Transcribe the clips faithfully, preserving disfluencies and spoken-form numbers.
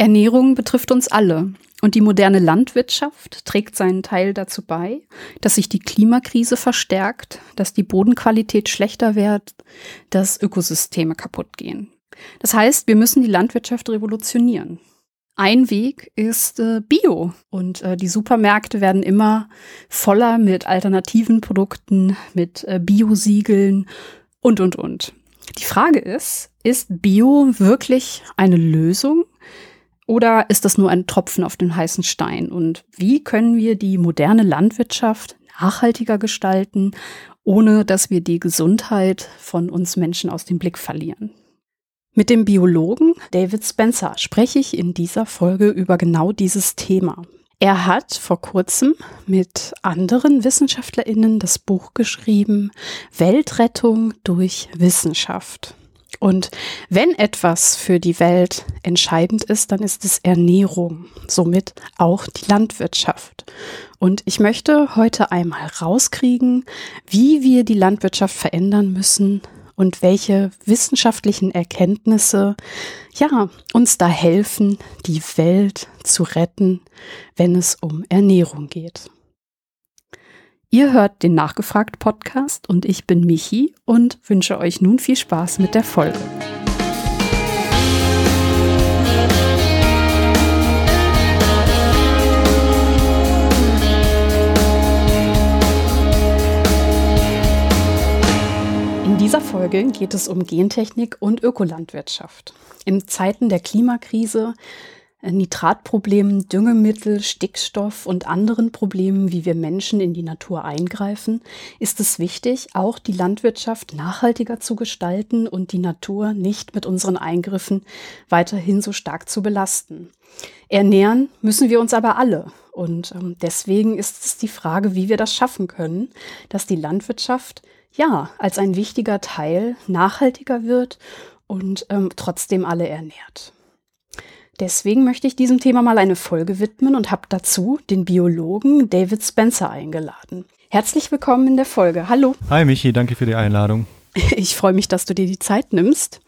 Ernährung betrifft uns alle und die moderne Landwirtschaft trägt seinen Teil dazu bei, dass sich die Klimakrise verstärkt, dass die Bodenqualität schlechter wird, dass Ökosysteme kaputt gehen. Das heißt, wir müssen die Landwirtschaft revolutionieren. Ein Weg ist äh, Bio und äh, die Supermärkte werden immer voller mit alternativen Produkten, mit äh, Biosiegeln und, und, und. Die Frage ist, ist Bio wirklich eine Lösung oder ist das nur ein Tropfen auf den heißen Stein? Und wie können wir die moderne Landwirtschaft nachhaltiger gestalten, ohne dass wir die Gesundheit von uns Menschen aus dem Blick verlieren? Mit dem Biologen David Spencer spreche ich in dieser Folge über genau dieses Thema. Er hat vor kurzem mit anderen WissenschaftlerInnen das Buch geschrieben, Weltrettung durch Wissenschaft. Und wenn etwas für die Welt entscheidend ist, dann ist es Ernährung, somit auch die Landwirtschaft. Und ich möchte heute einmal rauskriegen, wie wir die Landwirtschaft verändern müssen, und welche wissenschaftlichen Erkenntnisse ja uns da helfen, die Welt zu retten, wenn es um Ernährung geht. Ihr hört den Nachgefragt-Podcast und ich bin Michi und wünsche euch nun viel Spaß mit der Folge. In dieser Folge geht es um Gentechnik und Ökolandwirtschaft. In Zeiten der Klimakrise, Nitratproblemen, Düngemittel, Stickstoff und anderen Problemen, wie wir Menschen in die Natur eingreifen, ist es wichtig, auch die Landwirtschaft nachhaltiger zu gestalten und die Natur nicht mit unseren Eingriffen weiterhin so stark zu belasten. Ernähren müssen wir uns aber alle. Und deswegen ist es die Frage, wie wir das schaffen können, dass die Landwirtschaft ja, als ein wichtiger Teil nachhaltiger wird und ähm, trotzdem alle ernährt. Deswegen möchte ich diesem Thema mal eine Folge widmen und habe dazu den Biologen David Spencer eingeladen. Herzlich willkommen in der Folge. Hallo. Hi Michi, danke für die Einladung. Ich freue mich, dass du dir die Zeit nimmst.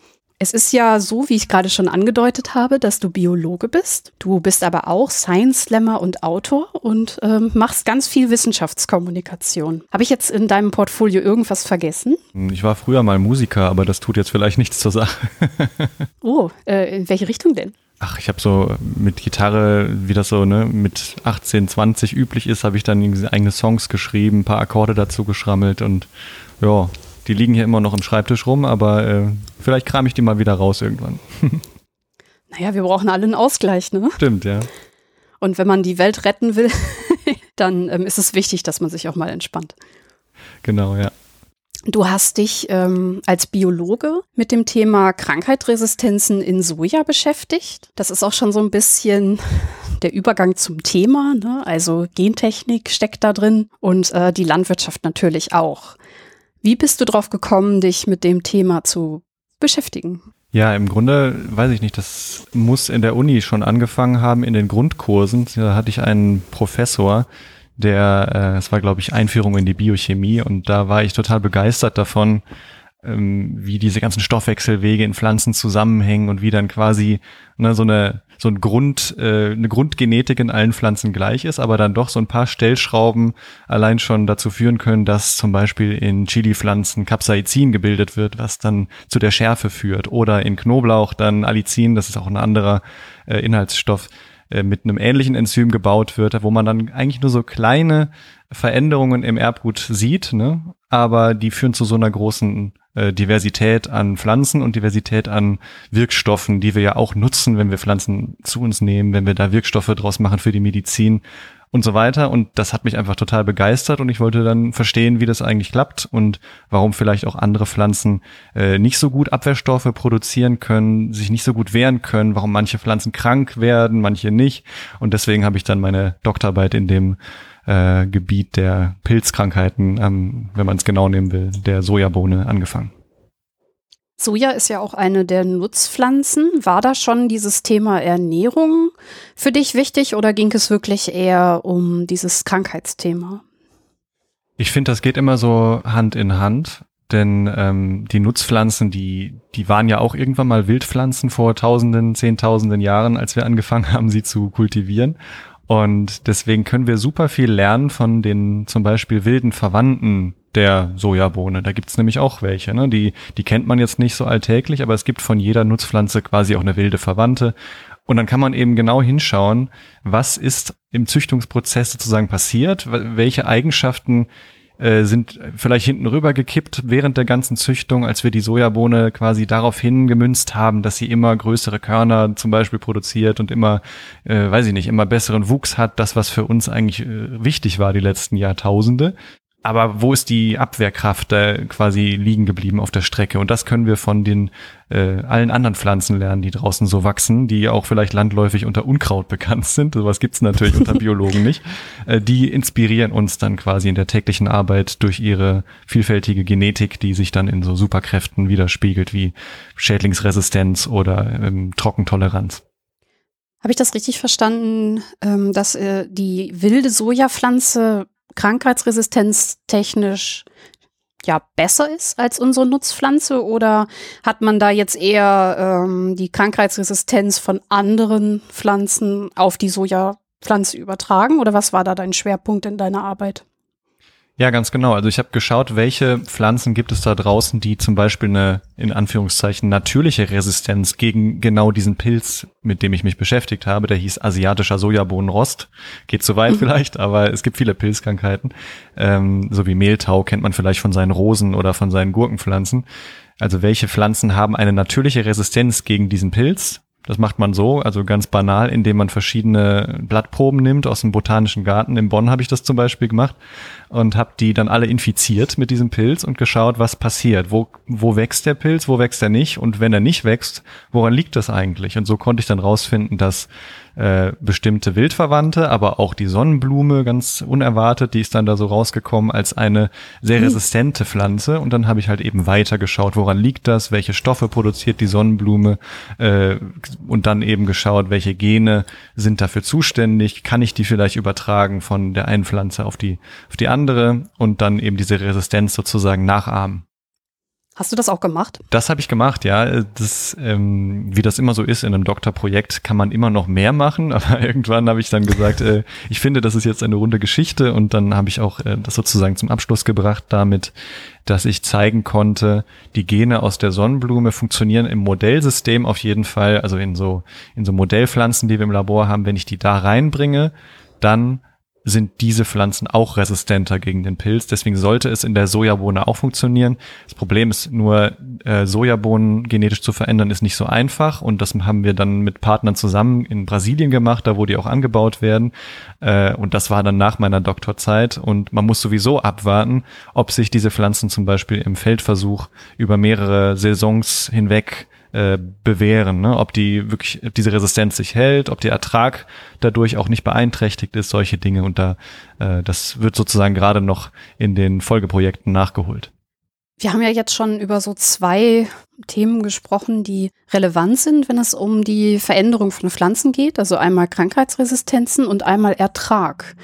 Es ist ja so, wie ich gerade schon angedeutet habe, dass du Biologe bist. Du bist aber auch Science Slammer und Autor und ähm, machst ganz viel Wissenschaftskommunikation. Habe ich jetzt in deinem Portfolio irgendwas vergessen? Ich war früher mal Musiker, aber das tut jetzt vielleicht nichts zur Sache. Oh, äh, in welche Richtung denn? Ach, ich habe so mit Gitarre, wie das so ne, mit achtzehn, zwanzig üblich ist, habe ich dann eigene Songs geschrieben, ein paar Akkorde dazu geschrammelt und ja. Die liegen hier immer noch im Schreibtisch rum, aber äh, vielleicht kram ich die mal wieder raus irgendwann. Naja, wir brauchen alle einen Ausgleich, ne? Stimmt, ja. Und wenn man die Welt retten will, dann ähm, ist es wichtig, dass man sich auch mal entspannt. Genau, ja. Du hast dich ähm, als Biologe mit dem Thema Krankheitsresistenzen in Soja beschäftigt. Das ist auch schon so ein bisschen der Übergang zum Thema, ne? Also Gentechnik steckt da drin und äh, die Landwirtschaft natürlich auch. Wie bist du drauf gekommen, dich mit dem Thema zu beschäftigen? Ja, im Grunde weiß ich nicht, das muss in der Uni schon angefangen haben, in den Grundkursen. Da hatte ich einen Professor, der, es war glaube ich Einführung in die Biochemie und da war ich total begeistert davon, wie diese ganzen Stoffwechselwege in Pflanzen zusammenhängen und wie dann quasi ne, so eine so ein Grund äh, eine Grundgenetik in allen Pflanzen gleich ist, aber dann doch so ein paar Stellschrauben allein schon dazu führen können, dass zum Beispiel in Chili-Pflanzen Capsaicin gebildet wird, was dann zu der Schärfe führt, oder in Knoblauch dann Allicin, das ist auch ein anderer äh, Inhaltsstoff, äh, mit einem ähnlichen Enzym gebaut wird, wo man dann eigentlich nur so kleine Veränderungen im Erbgut sieht, ne? Aber die führen zu so einer großen äh, Diversität an Pflanzen und Diversität an Wirkstoffen, die wir ja auch nutzen, wenn wir Pflanzen zu uns nehmen, wenn wir da Wirkstoffe draus machen für die Medizin und so weiter. Und das hat mich einfach total begeistert und ich wollte dann verstehen, wie das eigentlich klappt und warum vielleicht auch andere Pflanzen äh, nicht so gut Abwehrstoffe produzieren können, sich nicht so gut wehren können, warum manche Pflanzen krank werden, manche nicht. Und deswegen habe ich dann meine Doktorarbeit in dem Äh, Gebiet der Pilzkrankheiten, ähm, wenn man es genau nehmen will, der Sojabohne angefangen. Soja ist ja auch eine der Nutzpflanzen. War da schon dieses Thema Ernährung für dich wichtig oder ging es wirklich eher um dieses Krankheitsthema? Ich finde, das geht immer so Hand in Hand. Denn ähm, die Nutzpflanzen, die die waren ja auch irgendwann mal Wildpflanzen vor Tausenden, Zehntausenden Jahren, als wir angefangen haben, sie zu kultivieren. Und deswegen können wir super viel lernen von den zum Beispiel wilden Verwandten der Sojabohne. Da gibt's nämlich auch welche, ne? Die, die kennt man jetzt nicht so alltäglich, aber es gibt von jeder Nutzpflanze quasi auch eine wilde Verwandte. Und dann kann man eben genau hinschauen, was ist im Züchtungsprozess sozusagen passiert, welche Eigenschaften sind vielleicht hinten rüber gekippt während der ganzen Züchtung, als wir die Sojabohne quasi darauf hin gemünzt haben, dass sie immer größere Körner zum Beispiel produziert und immer, äh, weiß ich nicht, immer besseren Wuchs hat, das, was für uns eigentlich äh, wichtig war die letzten Jahrtausende. Aber wo ist die Abwehrkraft da äh, quasi liegen geblieben auf der Strecke? Und das können wir von den äh, allen anderen Pflanzen lernen, die draußen so wachsen, die auch vielleicht landläufig unter Unkraut bekannt sind. Sowas gibt's natürlich unter Biologen nicht. Äh, die inspirieren uns dann quasi in der täglichen Arbeit durch ihre vielfältige Genetik, die sich dann in so Superkräften widerspiegelt wie Schädlingsresistenz oder ähm, Trockentoleranz. Habe ich das richtig verstanden, ähm, dass äh, die wilde Sojapflanze krankheitsresistenz technisch ja besser ist als unsere Nutzpflanze, oder hat man da jetzt eher ähm, die Krankheitsresistenz von anderen Pflanzen auf die Sojapflanze übertragen, oder was war da dein Schwerpunkt in deiner Arbeit? Ja, ganz genau. Also ich habe geschaut, welche Pflanzen gibt es da draußen, die zum Beispiel eine, in Anführungszeichen, natürliche Resistenz gegen genau diesen Pilz, mit dem ich mich beschäftigt habe, der hieß asiatischer Sojabohnenrost. Geht zu weit vielleicht, aber es gibt viele Pilzkrankheiten. Ähm, so wie Mehltau kennt man vielleicht von seinen Rosen oder von seinen Gurkenpflanzen. Also welche Pflanzen haben eine natürliche Resistenz gegen diesen Pilz? Das macht man so, also ganz banal, indem man verschiedene Blattproben nimmt aus dem Botanischen Garten. In Bonn habe ich das zum Beispiel gemacht und habe die dann alle infiziert mit diesem Pilz und geschaut, was passiert. Wo, wo wächst der Pilz, wo wächst er nicht? Und wenn er nicht wächst, woran liegt das eigentlich? Und so konnte ich dann rausfinden, dass äh, bestimmte Wildverwandte, aber auch die Sonnenblume, ganz unerwartet, die ist dann da so rausgekommen als eine sehr resistente Pflanze. Und dann habe ich halt eben weiter geschaut, woran liegt das? Welche Stoffe produziert die Sonnenblume? Äh, Und dann eben geschaut, welche Gene sind dafür zuständig, kann ich die vielleicht übertragen von der einen Pflanze auf die, auf die andere und dann eben diese Resistenz sozusagen nachahmen. Hast du das auch gemacht? Das habe ich gemacht, ja. Das, ähm, wie das immer so ist in einem Doktorprojekt, kann man immer noch mehr machen. Aber irgendwann habe ich dann gesagt, äh, ich finde, das ist jetzt eine runde Geschichte. Und dann habe ich auch äh, das sozusagen zum Abschluss gebracht damit, dass ich zeigen konnte, die Gene aus der Sonnenblume funktionieren im Modellsystem auf jeden Fall. Also in so, in so Modellpflanzen, die wir im Labor haben, wenn ich die da reinbringe, dann sind diese Pflanzen auch resistenter gegen den Pilz. Deswegen sollte es in der Sojabohne auch funktionieren. Das Problem ist nur, äh, Sojabohnen genetisch zu verändern, ist nicht so einfach. Und das haben wir dann mit Partnern zusammen in Brasilien gemacht, da wo die auch angebaut werden. Äh, und das war dann nach meiner Doktorzeit. Und man muss sowieso abwarten, ob sich diese Pflanzen zum Beispiel im Feldversuch über mehrere Saisons hinweg Äh, bewähren, ne? Ob die wirklich, ob diese Resistenz sich hält, ob der Ertrag dadurch auch nicht beeinträchtigt ist, solche Dinge. Und da äh, das wird sozusagen gerade noch in den Folgeprojekten nachgeholt. Wir haben ja jetzt schon über so zwei Themen gesprochen, die relevant sind, wenn es um die Veränderung von Pflanzen geht. Also einmal Krankheitsresistenzen und einmal Ertrag.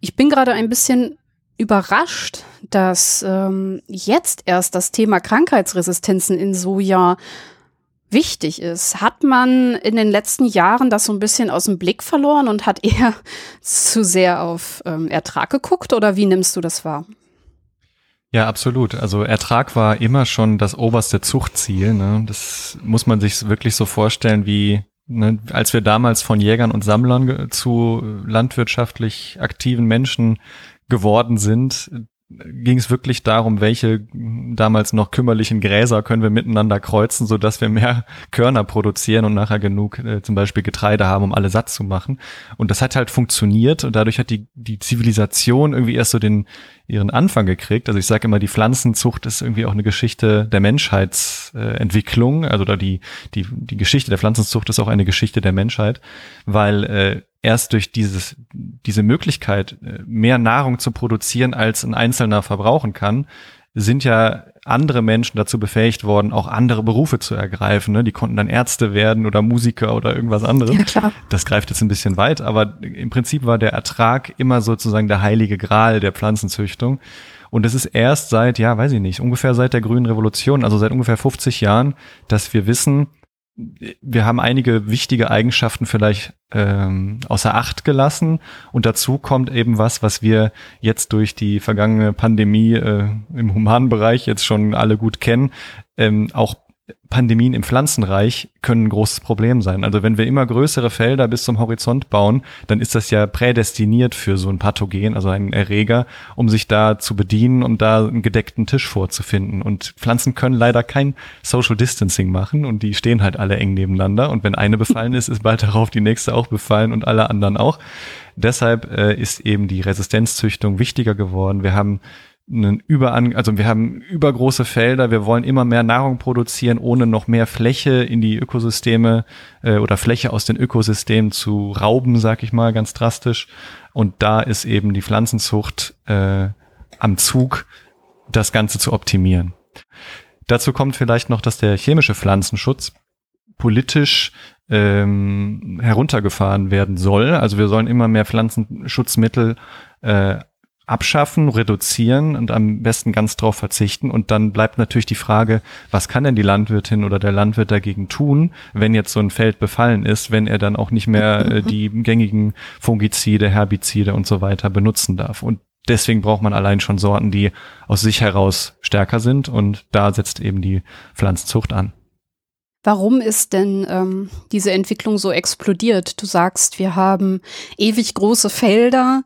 Ich bin gerade ein bisschen überrascht, dass ähm, jetzt erst das Thema Krankheitsresistenzen in Soja wichtig ist. Hat man in den letzten Jahren das so ein bisschen aus dem Blick verloren und hat eher zu sehr auf ähm, Ertrag geguckt, oder wie nimmst du das wahr? Ja, absolut. Also Ertrag war immer schon das oberste Zuchtziel, ne? Das muss man sich wirklich so vorstellen wie, ne, als wir damals von Jägern und Sammlern ge- zu landwirtschaftlich aktiven Menschen geworden sind, ging es wirklich darum, welche damals noch kümmerlichen Gräser können wir miteinander kreuzen, sodass wir mehr Körner produzieren und nachher genug äh, zum Beispiel Getreide haben, um alle satt zu machen. Und das hat halt funktioniert und dadurch hat die die Zivilisation irgendwie erst so den ihren Anfang gekriegt. Also ich sage immer, die Pflanzenzucht ist irgendwie auch eine Geschichte der Menschheitsentwicklung. Äh, also da die die die Geschichte der Pflanzenzucht ist auch eine Geschichte der Menschheit, weil äh, erst durch dieses diese Möglichkeit, mehr Nahrung zu produzieren, als ein Einzelner verbrauchen kann, sind ja andere Menschen dazu befähigt worden, auch andere Berufe zu ergreifen. Ne? Die konnten dann Ärzte werden oder Musiker oder irgendwas anderes. Ja, klar. Das greift jetzt ein bisschen weit, aber im Prinzip war der Ertrag immer sozusagen der heilige Gral der Pflanzenzüchtung. Und es ist erst seit, ja, weiß ich nicht, ungefähr seit der Grünen Revolution, also seit ungefähr fünfzig Jahren, dass wir wissen, wir haben einige wichtige Eigenschaften vielleicht ähm, außer Acht gelassen, und dazu kommt eben was, was wir jetzt durch die vergangene Pandemie äh, im humanen Bereich jetzt schon alle gut kennen, ähm, auch Pandemien im Pflanzenreich können ein großes Problem sein. Also wenn wir immer größere Felder bis zum Horizont bauen, dann ist das ja prädestiniert für so ein Pathogen, also einen Erreger, um sich da zu bedienen, um da einen gedeckten Tisch vorzufinden. Und Pflanzen können leider kein Social Distancing machen, und die stehen halt alle eng nebeneinander. Und wenn eine befallen ist, ist bald darauf die nächste auch befallen und alle anderen auch. Deshalb äh, ist eben die Resistenzzüchtung wichtiger geworden. Wir haben Einen Überan- also wir haben übergroße Felder, wir wollen immer mehr Nahrung produzieren, ohne noch mehr Fläche in die Ökosysteme äh, oder Fläche aus den Ökosystemen zu rauben, sag ich mal ganz drastisch. Und da ist eben die Pflanzenzucht äh, am Zug, das Ganze zu optimieren. Dazu kommt vielleicht noch, dass der chemische Pflanzenschutz politisch ähm, heruntergefahren werden soll. Also wir sollen immer mehr Pflanzenschutzmittel äh, abschaffen, reduzieren und am besten ganz drauf verzichten. Und dann bleibt natürlich die Frage, was kann denn die Landwirtin oder der Landwirt dagegen tun, wenn jetzt so ein Feld befallen ist, wenn er dann auch nicht mehr äh, die gängigen Fungizide, Herbizide und so weiter benutzen darf. Und deswegen braucht man allein schon Sorten, die aus sich heraus stärker sind, und da setzt eben die Pflanzenzucht an. Warum ist denn ähm, diese Entwicklung so explodiert? Du sagst, wir haben ewig große Felder.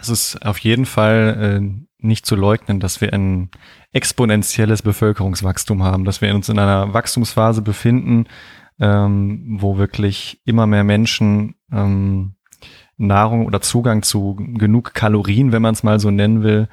Es ist auf jeden Fall äh, nicht zu leugnen, dass wir ein exponentielles Bevölkerungswachstum haben, dass wir uns in einer Wachstumsphase befinden, ähm, wo wirklich immer mehr Menschen ähm, Nahrung oder Zugang zu genug Kalorien, wenn man es mal so nennen will,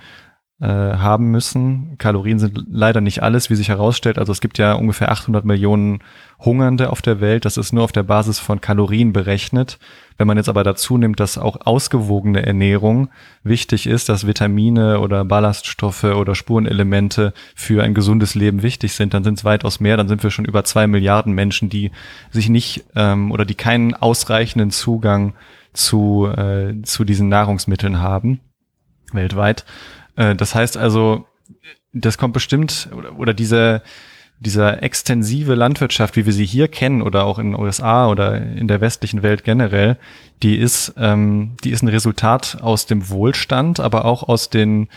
äh, haben müssen. Kalorien sind leider nicht alles, wie sich herausstellt. Also es gibt ja ungefähr achthundert Millionen Hungernde auf der Welt. Das ist nur auf der Basis von Kalorien berechnet. Wenn man jetzt aber dazu nimmt, dass auch ausgewogene Ernährung wichtig ist, dass Vitamine oder Ballaststoffe oder Spurenelemente für ein gesundes Leben wichtig sind, dann sind es weitaus mehr. Dann sind wir schon über zwei Milliarden Menschen, die sich nicht ähm, oder die keinen ausreichenden Zugang zu äh, zu diesen Nahrungsmitteln haben weltweit. Äh, das heißt also, das kommt bestimmt oder, oder diese Dieser extensive Landwirtschaft, wie wir sie hier kennen oder auch in den U S A oder in der westlichen Welt generell, die ist, ähm, die ist ein Resultat aus dem Wohlstand, aber auch aus den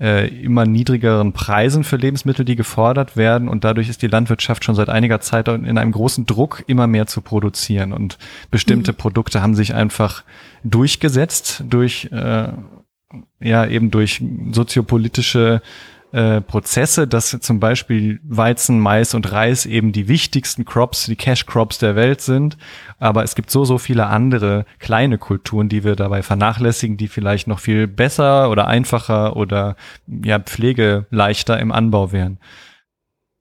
äh, immer niedrigeren Preisen für Lebensmittel, die gefordert werden. Und dadurch ist die Landwirtschaft schon seit einiger Zeit in einem großen Druck, immer mehr zu produzieren. Und bestimmte mhm. Produkte haben sich einfach durchgesetzt durch, äh, ja, eben durch soziopolitische Äh, Prozesse, dass zum Beispiel Weizen, Mais und Reis eben die wichtigsten Crops, die Cash-Crops der Welt sind. Aber es gibt so, so viele andere kleine Kulturen, die wir dabei vernachlässigen, die vielleicht noch viel besser oder einfacher oder ja pflegeleichter im Anbau wären.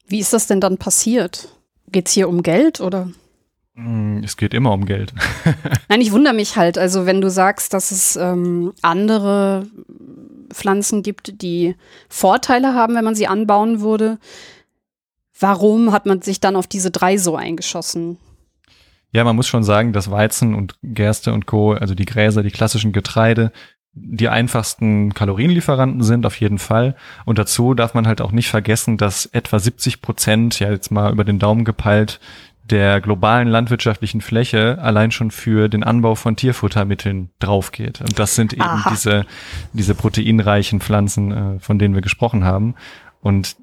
Wie ist das denn dann passiert? Geht's hier um Geld oder? Es geht immer um Geld. Nein, ich wundere mich halt. Also wenn du sagst, dass es ähm, andere Pflanzen gibt, die Vorteile haben, wenn man sie anbauen würde, warum hat man sich dann auf diese drei so eingeschossen? Ja, man muss schon sagen, dass Weizen und Gerste und Co., also die Gräser, die klassischen Getreide, die einfachsten Kalorienlieferanten sind, auf jeden Fall. Und dazu darf man halt auch nicht vergessen, dass etwa siebzig Prozent, ja jetzt mal über den Daumen gepeilt, der globalen landwirtschaftlichen Fläche allein schon für den Anbau von Tierfuttermitteln drauf geht. Und das sind eben Aha. diese diese proteinreichen Pflanzen, von denen wir gesprochen haben. Und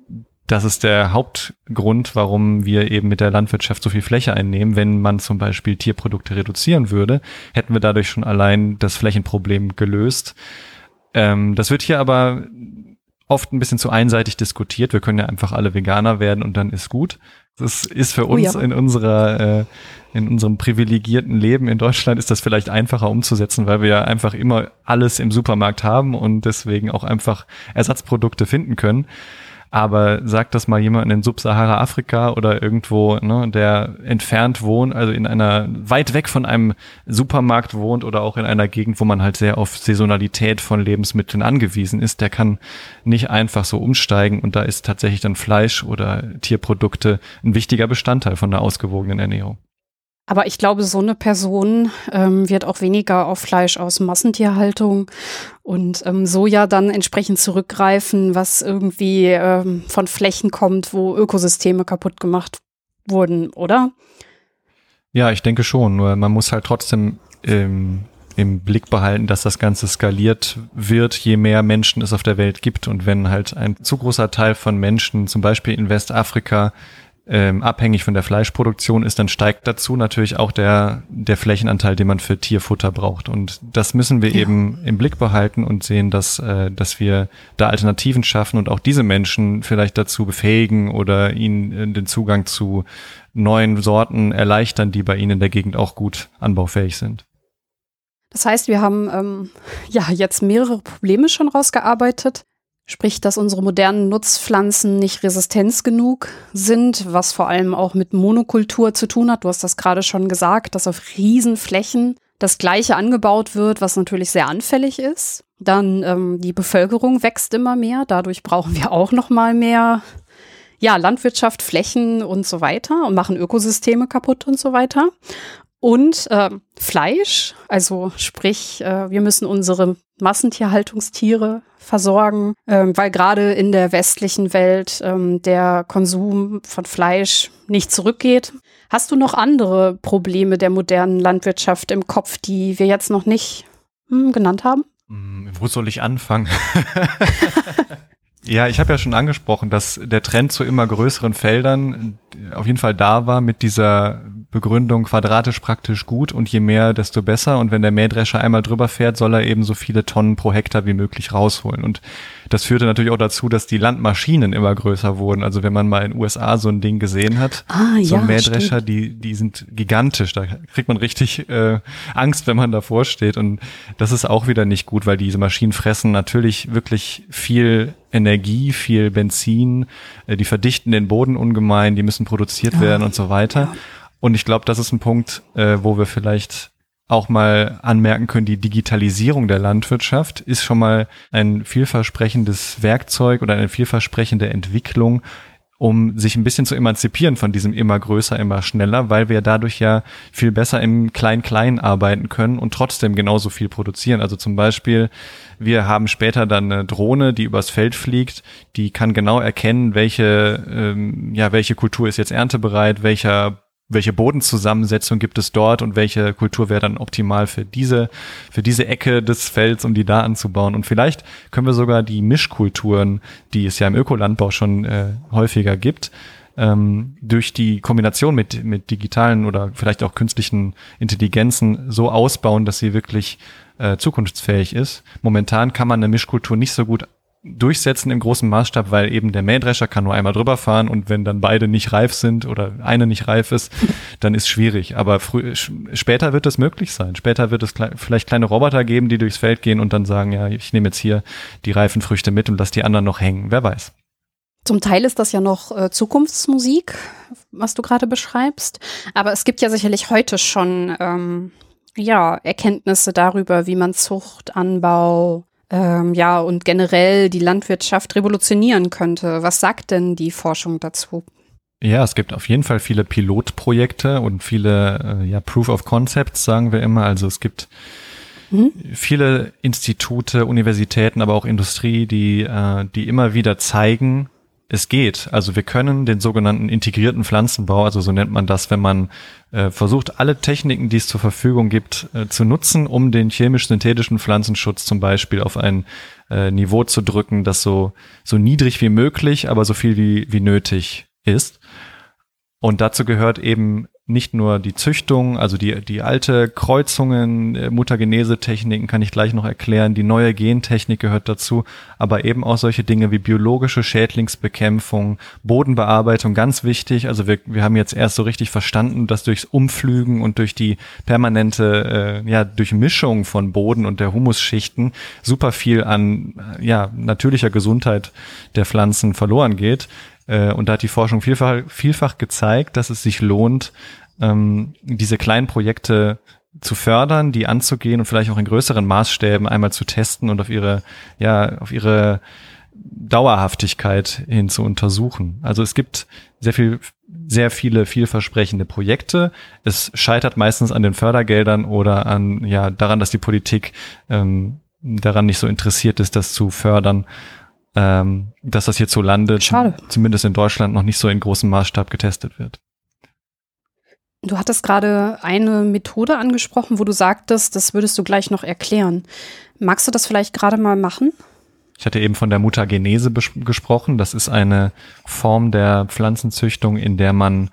das ist der Hauptgrund, warum wir eben mit der Landwirtschaft so viel Fläche einnehmen. Wenn man zum Beispiel Tierprodukte reduzieren würde, hätten wir dadurch schon allein das Flächenproblem gelöst. Das wird hier aber oft ein bisschen zu einseitig diskutiert. Wir können ja einfach alle Veganer werden und dann ist gut. Das ist für uns oh ja. in unserer, äh, in unserem privilegierten Leben in Deutschland ist das vielleicht einfacher umzusetzen, weil wir ja einfach immer alles im Supermarkt haben und deswegen auch einfach Ersatzprodukte finden können. Aber sagt das mal jemand in Subsahara-Afrika oder irgendwo, ne, der entfernt wohnt, also in einer, weit weg von einem Supermarkt wohnt oder auch in einer Gegend, wo man halt sehr auf Saisonalität von Lebensmitteln angewiesen ist, der kann nicht einfach so umsteigen, und da ist tatsächlich dann Fleisch oder Tierprodukte ein wichtiger Bestandteil von einer ausgewogenen Ernährung. Aber ich glaube, so eine Person ähm, wird auch weniger auf Fleisch aus Massentierhaltung und ähm, Soja dann entsprechend zurückgreifen, was irgendwie ähm, von Flächen kommt, wo Ökosysteme kaputt gemacht wurden, oder? Ja, ich denke schon. Nur man muss halt trotzdem ähm, im Blick behalten, dass das Ganze skaliert wird, je mehr Menschen es auf der Welt gibt. Und wenn halt ein zu großer Teil von Menschen, zum Beispiel in Westafrika, Ähm, abhängig von der Fleischproduktion ist, dann steigt dazu natürlich auch der der Flächenanteil, den man für Tierfutter braucht. Und das müssen wir ja. eben im Blick behalten und sehen, dass äh, dass wir da Alternativen schaffen und auch diese Menschen vielleicht dazu befähigen oder ihnen den Zugang zu neuen Sorten erleichtern, die bei ihnen in der Gegend auch gut anbaufähig sind. Das heißt, wir haben ähm, ja jetzt mehrere Probleme schon rausgearbeitet. Sprich, dass unsere modernen Nutzpflanzen nicht resistent genug sind, was vor allem auch mit Monokultur zu tun hat. Du hast das gerade schon gesagt, dass auf Riesenflächen das Gleiche angebaut wird, was natürlich sehr anfällig ist. Dann ähm, die Bevölkerung wächst immer mehr. Dadurch brauchen wir auch noch mal mehr ja, Landwirtschaft, Flächen und so weiter und machen Ökosysteme kaputt und so weiter. Und äh, Fleisch, also sprich, äh, wir müssen unsere Massentierhaltungstiere versorgen, äh, weil gerade in der westlichen Welt äh, der Konsum von Fleisch nicht zurückgeht. Hast du noch andere Probleme der modernen Landwirtschaft im Kopf, die wir jetzt noch nicht mh, genannt haben? Wo soll ich anfangen? Ja, ich habe ja schon angesprochen, dass der Trend zu immer größeren Feldern auf jeden Fall da war mit dieser Begründung quadratisch praktisch gut und je mehr, desto besser. Und wenn der Mähdrescher einmal drüber fährt, soll er eben so viele Tonnen pro Hektar wie möglich rausholen. Und das führte natürlich auch dazu, dass die Landmaschinen immer größer wurden. Also wenn man mal in den U S A so ein Ding gesehen hat, ah, so ja, ein Mähdrescher, stimmt. die die sind gigantisch. Da kriegt man richtig äh, Angst, wenn man davor steht. Und das ist auch wieder nicht gut, weil diese Maschinen fressen natürlich wirklich viel Energie, viel Benzin, die verdichten den Boden ungemein, die müssen produziert werden ja, und so weiter. Ja. Und ich glaube, das ist ein Punkt, äh, wo wir vielleicht auch mal anmerken können, die Digitalisierung der Landwirtschaft ist schon mal ein vielversprechendes Werkzeug oder eine vielversprechende Entwicklung, um sich ein bisschen zu emanzipieren von diesem immer größer, immer schneller, weil wir dadurch ja viel besser im Klein-Klein arbeiten können und trotzdem genauso viel produzieren. Also zum Beispiel, wir haben später dann eine Drohne, die übers Feld fliegt, die kann genau erkennen, welche, ähm, ja, welche Kultur ist jetzt erntebereit, welcher welche Bodenzusammensetzung gibt es dort und welche Kultur wäre dann optimal für diese, für diese Ecke des Felds, um die da anzubauen. Und vielleicht können wir sogar die Mischkulturen, die es ja im Ökolandbau schon äh, häufiger gibt, ähm, durch die Kombination mit, mit digitalen oder vielleicht auch künstlichen Intelligenzen so ausbauen, dass sie wirklich äh, zukunftsfähig ist. Momentan kann man eine Mischkultur nicht so gut durchsetzen im großen Maßstab, weil eben der Mähdrescher kann nur einmal drüber fahren und wenn dann beide nicht reif sind oder eine nicht reif ist, dann ist schwierig. Aber frü- später wird es möglich sein. Später wird es kle- vielleicht kleine Roboter geben, die durchs Feld gehen und dann sagen, ja, ich nehme jetzt hier die reifen Früchte mit und lasse die anderen noch hängen. Wer weiß. Zum Teil ist das ja noch äh, Zukunftsmusik, was du gerade beschreibst. Aber es gibt ja sicherlich heute schon ähm, ja, Erkenntnisse darüber, wie man Zucht, Anbau, Ähm, ja, und generell die Landwirtschaft revolutionieren könnte. Was sagt denn die Forschung dazu? Ja, es gibt auf jeden Fall viele Pilotprojekte und viele äh, ja, Proof of Concepts, sagen wir immer. Also es gibt mhm. viele Institute, Universitäten, aber auch Industrie, die, äh, die immer wieder zeigen, es geht. Also wir können den sogenannten integrierten Pflanzenbau, also so nennt man das, wenn man äh, versucht, alle Techniken, die es zur Verfügung gibt, äh, zu nutzen, um den chemisch-synthetischen Pflanzenschutz zum Beispiel auf ein äh, Niveau zu drücken, das so so niedrig wie möglich, aber so viel wie, wie nötig ist. Und dazu gehört eben nicht nur die Züchtung, also die, die alte Kreuzungen, Mutagenese-Techniken kann ich gleich noch erklären, die neue Gentechnik gehört dazu, aber eben auch solche Dinge wie biologische Schädlingsbekämpfung, Bodenbearbeitung, ganz wichtig. Also wir, wir haben jetzt erst so richtig verstanden, dass durchs Umflügen und durch die permanente äh, ja, Durchmischung von Boden und der Humusschichten super viel an ja, natürlicher Gesundheit der Pflanzen verloren geht. Und da hat die Forschung vielfach, vielfach gezeigt, dass es sich lohnt, diese kleinen Projekte zu fördern, die anzugehen und vielleicht auch in größeren Maßstäben einmal zu testen und auf ihre, ja, auf ihre Dauerhaftigkeit hin zu untersuchen. Also es gibt sehr viel, sehr viele vielversprechende Projekte. Es scheitert meistens an den Fördergeldern oder an, ja, daran, dass die Politik ähm, daran nicht so interessiert ist, das zu fördern. Ähm, dass das hierzulande, Schade. zumindest in Deutschland, noch nicht so in großem Maßstab getestet wird. Du hattest gerade eine Methode angesprochen, wo du sagtest, das würdest du gleich noch erklären. Magst du das vielleicht gerade mal machen? Ich hatte eben von der Mutagenese bes- gesprochen. Das ist eine Form der Pflanzenzüchtung, in der man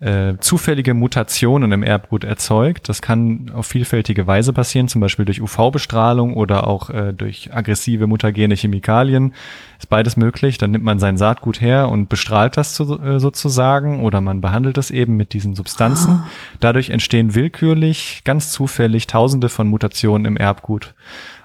äh, zufällige Mutationen im Erbgut erzeugt. Das kann auf vielfältige Weise passieren, zum Beispiel durch U V-Bestrahlung oder auch äh, durch aggressive mutagene Chemikalien. Ist beides möglich. Dann nimmt man sein Saatgut her und bestrahlt das zu, äh, sozusagen oder man behandelt es eben mit diesen Substanzen. Ah. Dadurch entstehen willkürlich, ganz zufällig Tausende von Mutationen im Erbgut.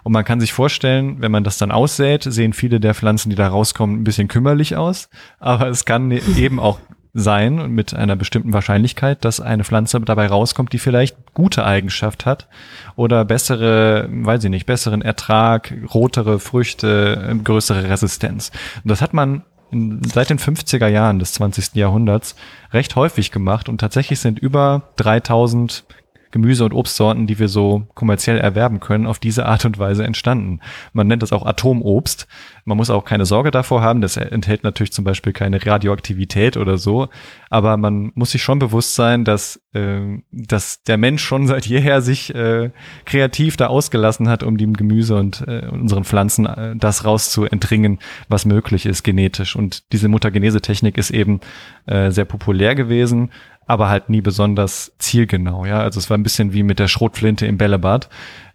Und man kann sich vorstellen, wenn man das dann aussät, sehen viele der Pflanzen, die da rauskommen, ein bisschen kümmerlich aus. Aber es kann eben auch sein und mit einer bestimmten Wahrscheinlichkeit, dass eine Pflanze dabei rauskommt, die vielleicht gute Eigenschaft hat oder bessere, weiß ich nicht, besseren Ertrag, rotere Früchte, größere Resistenz. Und das hat man in, seit den fünfziger Jahren des zwanzigsten Jahrhunderts recht häufig gemacht und tatsächlich sind über dreitausend Gemüse- und Obstsorten, die wir so kommerziell erwerben können, auf diese Art und Weise entstanden. Man nennt das auch Atomobst. Man muss auch keine Sorge davor haben. Das enthält natürlich zum Beispiel keine Radioaktivität oder so. Aber man muss sich schon bewusst sein, dass, äh, dass der Mensch schon seit jeher sich äh, kreativ da ausgelassen hat, um dem Gemüse und äh, unseren Pflanzen äh, das rauszuentringen, was möglich ist genetisch. Und diese Mutagenese-Technik ist eben äh, sehr populär gewesen, aber halt nie besonders zielgenau, ja. Also es war ein bisschen wie mit der Schrotflinte im Bällebad.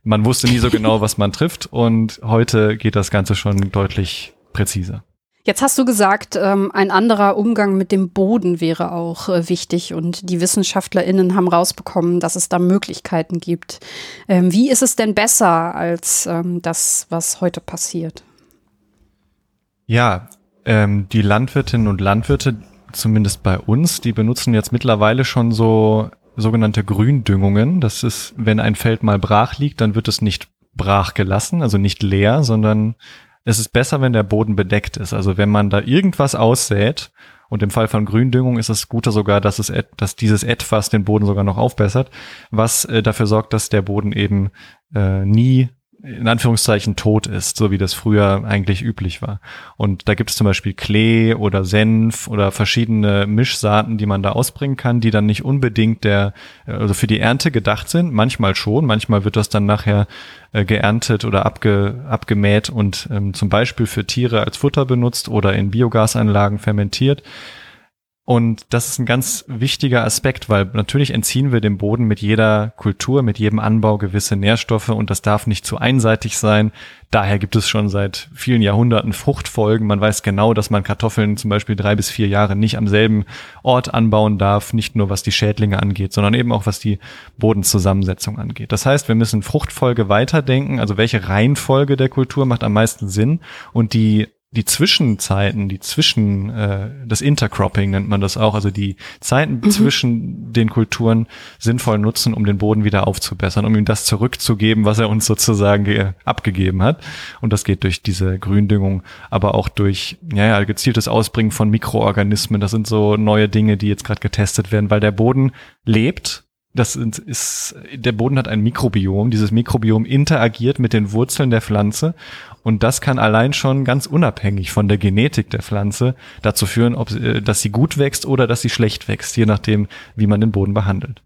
Man wusste nie so genau, was man trifft und heute geht das Ganze schon deutlich präziser. Jetzt hast du gesagt, ähm, ein anderer Umgang mit dem Boden wäre auch äh, wichtig und die WissenschaftlerInnen haben rausbekommen, dass es da Möglichkeiten gibt. Ähm, wie ist es denn besser als ähm, das, was heute passiert? Ja, ähm, die Landwirtinnen und Landwirte, zumindest bei uns, die benutzen jetzt mittlerweile schon so sogenannte Gründüngungen. Das ist, wenn ein Feld mal brach liegt, dann wird es nicht brach gelassen, also nicht leer, sondern es ist besser, wenn der Boden bedeckt ist. Also wenn man da irgendwas aussät, und im Fall von Gründüngung ist es guter sogar, dass es, dass dieses Etwas den Boden sogar noch aufbessert, was äh, dafür sorgt, dass der Boden eben äh, nie in Anführungszeichen tot ist, so wie das früher eigentlich üblich war. Und da gibt es zum Beispiel Klee oder Senf oder verschiedene Mischsaaten, die man da ausbringen kann, die dann nicht unbedingt der, also für die Ernte gedacht sind. Manchmal schon, manchmal wird das dann nachher äh, geerntet oder abge, abgemäht und ähm, zum Beispiel für Tiere als Futter benutzt oder in Biogasanlagen fermentiert. Und das ist ein ganz wichtiger Aspekt, weil natürlich entziehen wir dem Boden mit jeder Kultur, mit jedem Anbau gewisse Nährstoffe und das darf nicht zu einseitig sein. Daher gibt es schon seit vielen Jahrhunderten Fruchtfolgen. Man weiß genau, dass man Kartoffeln zum Beispiel drei bis vier Jahre nicht am selben Ort anbauen darf, nicht nur was die Schädlinge angeht, sondern eben auch was die Bodenzusammensetzung angeht. Das heißt, wir müssen Fruchtfolge weiterdenken, also welche Reihenfolge der Kultur macht am meisten Sinn und die Die Zwischenzeiten, die zwischen, äh, das Intercropping nennt man das auch, also die Zeiten mhm. zwischen den Kulturen sinnvoll nutzen, um den Boden wieder aufzubessern, um ihm das zurückzugeben, was er uns sozusagen ge- abgegeben hat. Und das geht durch diese Gründüngung, aber auch durch ja, ja, gezieltes Ausbringen von Mikroorganismen. Das sind so neue Dinge, die jetzt gerade getestet werden, weil der Boden lebt. Das ist, ist, der Boden hat ein Mikrobiom. Dieses Mikrobiom interagiert mit den Wurzeln der Pflanze. Und das kann allein schon ganz unabhängig von der Genetik der Pflanze dazu führen, ob, dass sie gut wächst oder dass sie schlecht wächst, je nachdem, wie man den Boden behandelt.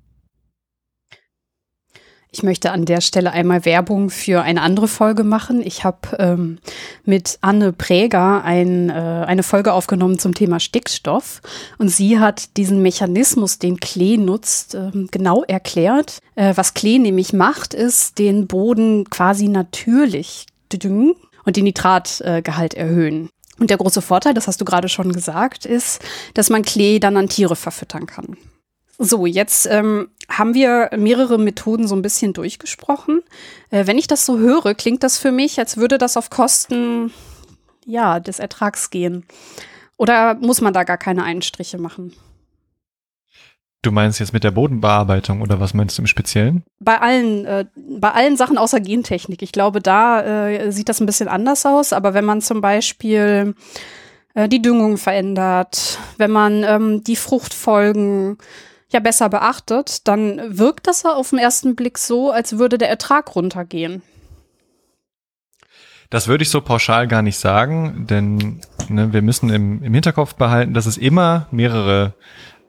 Ich möchte an der Stelle einmal Werbung für eine andere Folge machen. Ich habe ähm, mit Anne Preger ein, äh, eine Folge aufgenommen zum Thema Stickstoff. Und sie hat diesen Mechanismus, den Klee nutzt, äh, genau erklärt. Äh, was Klee nämlich macht, ist den Boden quasi natürlich düngen und den Nitratgehalt äh, erhöhen. Und der große Vorteil, das hast du gerade schon gesagt, ist, dass man Klee dann an Tiere verfüttern kann. So, jetzt ähm, haben wir mehrere Methoden so ein bisschen durchgesprochen. Äh, wenn ich das so höre, klingt das für mich, als würde das auf Kosten, ja, des Ertrags gehen. Oder muss man da gar keine Einstriche machen? Du meinst jetzt mit der Bodenbearbeitung oder was meinst du im Speziellen? Bei allen, äh, bei allen Sachen außer Gentechnik. Ich glaube, da äh, sieht das ein bisschen anders aus. Aber wenn man zum Beispiel äh, die Düngung verändert, wenn man ähm, die Fruchtfolgen ja besser beachtet, dann wirkt das auf den ersten Blick so, als würde der Ertrag runtergehen. Das würde ich so pauschal gar nicht sagen, denn ne, wir müssen im, im Hinterkopf behalten, dass es immer mehrere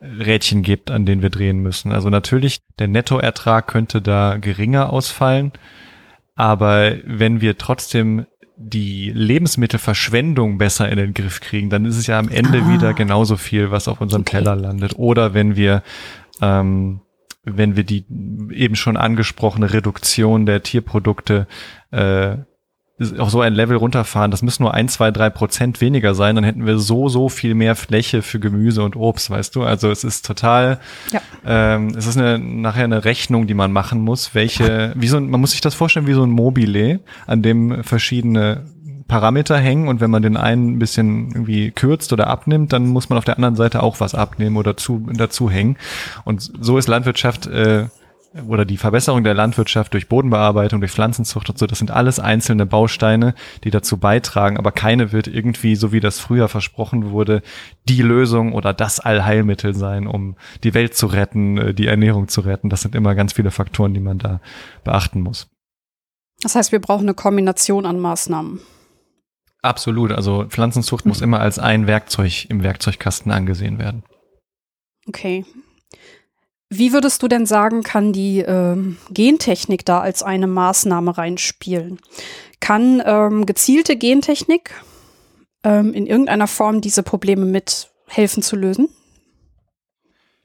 Rädchen gibt, an denen wir drehen müssen. Also natürlich, der Nettoertrag könnte da geringer ausfallen, aber wenn wir trotzdem die Lebensmittelverschwendung besser in den Griff kriegen, dann ist es ja am Ende ah. wieder genauso viel, was auf unserem okay. Teller landet. Oder wenn wir, ähm, wenn wir die eben schon angesprochene Reduktion der Tierprodukte äh, auf so ein Level runterfahren, das müssen nur ein, zwei, drei Prozent weniger sein, dann hätten wir so, so viel mehr Fläche für Gemüse und Obst, weißt du? Also es ist total, ja. ähm, es ist eine, nachher eine Rechnung, die man machen muss, welche, wie so ein, man muss sich das vorstellen wie so ein Mobile, an dem verschiedene Parameter hängen und wenn man den einen ein bisschen irgendwie kürzt oder abnimmt, dann muss man auf der anderen Seite auch was abnehmen oder zu, dazu hängen. Und so ist Landwirtschaft, äh, oder die Verbesserung der Landwirtschaft durch Bodenbearbeitung, durch Pflanzenzucht und so, das sind alles einzelne Bausteine, die dazu beitragen, aber keine wird irgendwie, so wie das früher versprochen wurde, die Lösung oder das Allheilmittel sein, um die Welt zu retten, die Ernährung zu retten. Das sind immer ganz viele Faktoren, die man da beachten muss. Das heißt, wir brauchen eine Kombination an Maßnahmen. Absolut, also Pflanzenzucht mhm. muss immer als ein Werkzeug im Werkzeugkasten angesehen werden. Okay. Wie würdest du denn sagen, kann die ähm, Gentechnik da als eine Maßnahme reinspielen? Kann ähm, gezielte Gentechnik ähm, in irgendeiner Form diese Probleme mit helfen zu lösen?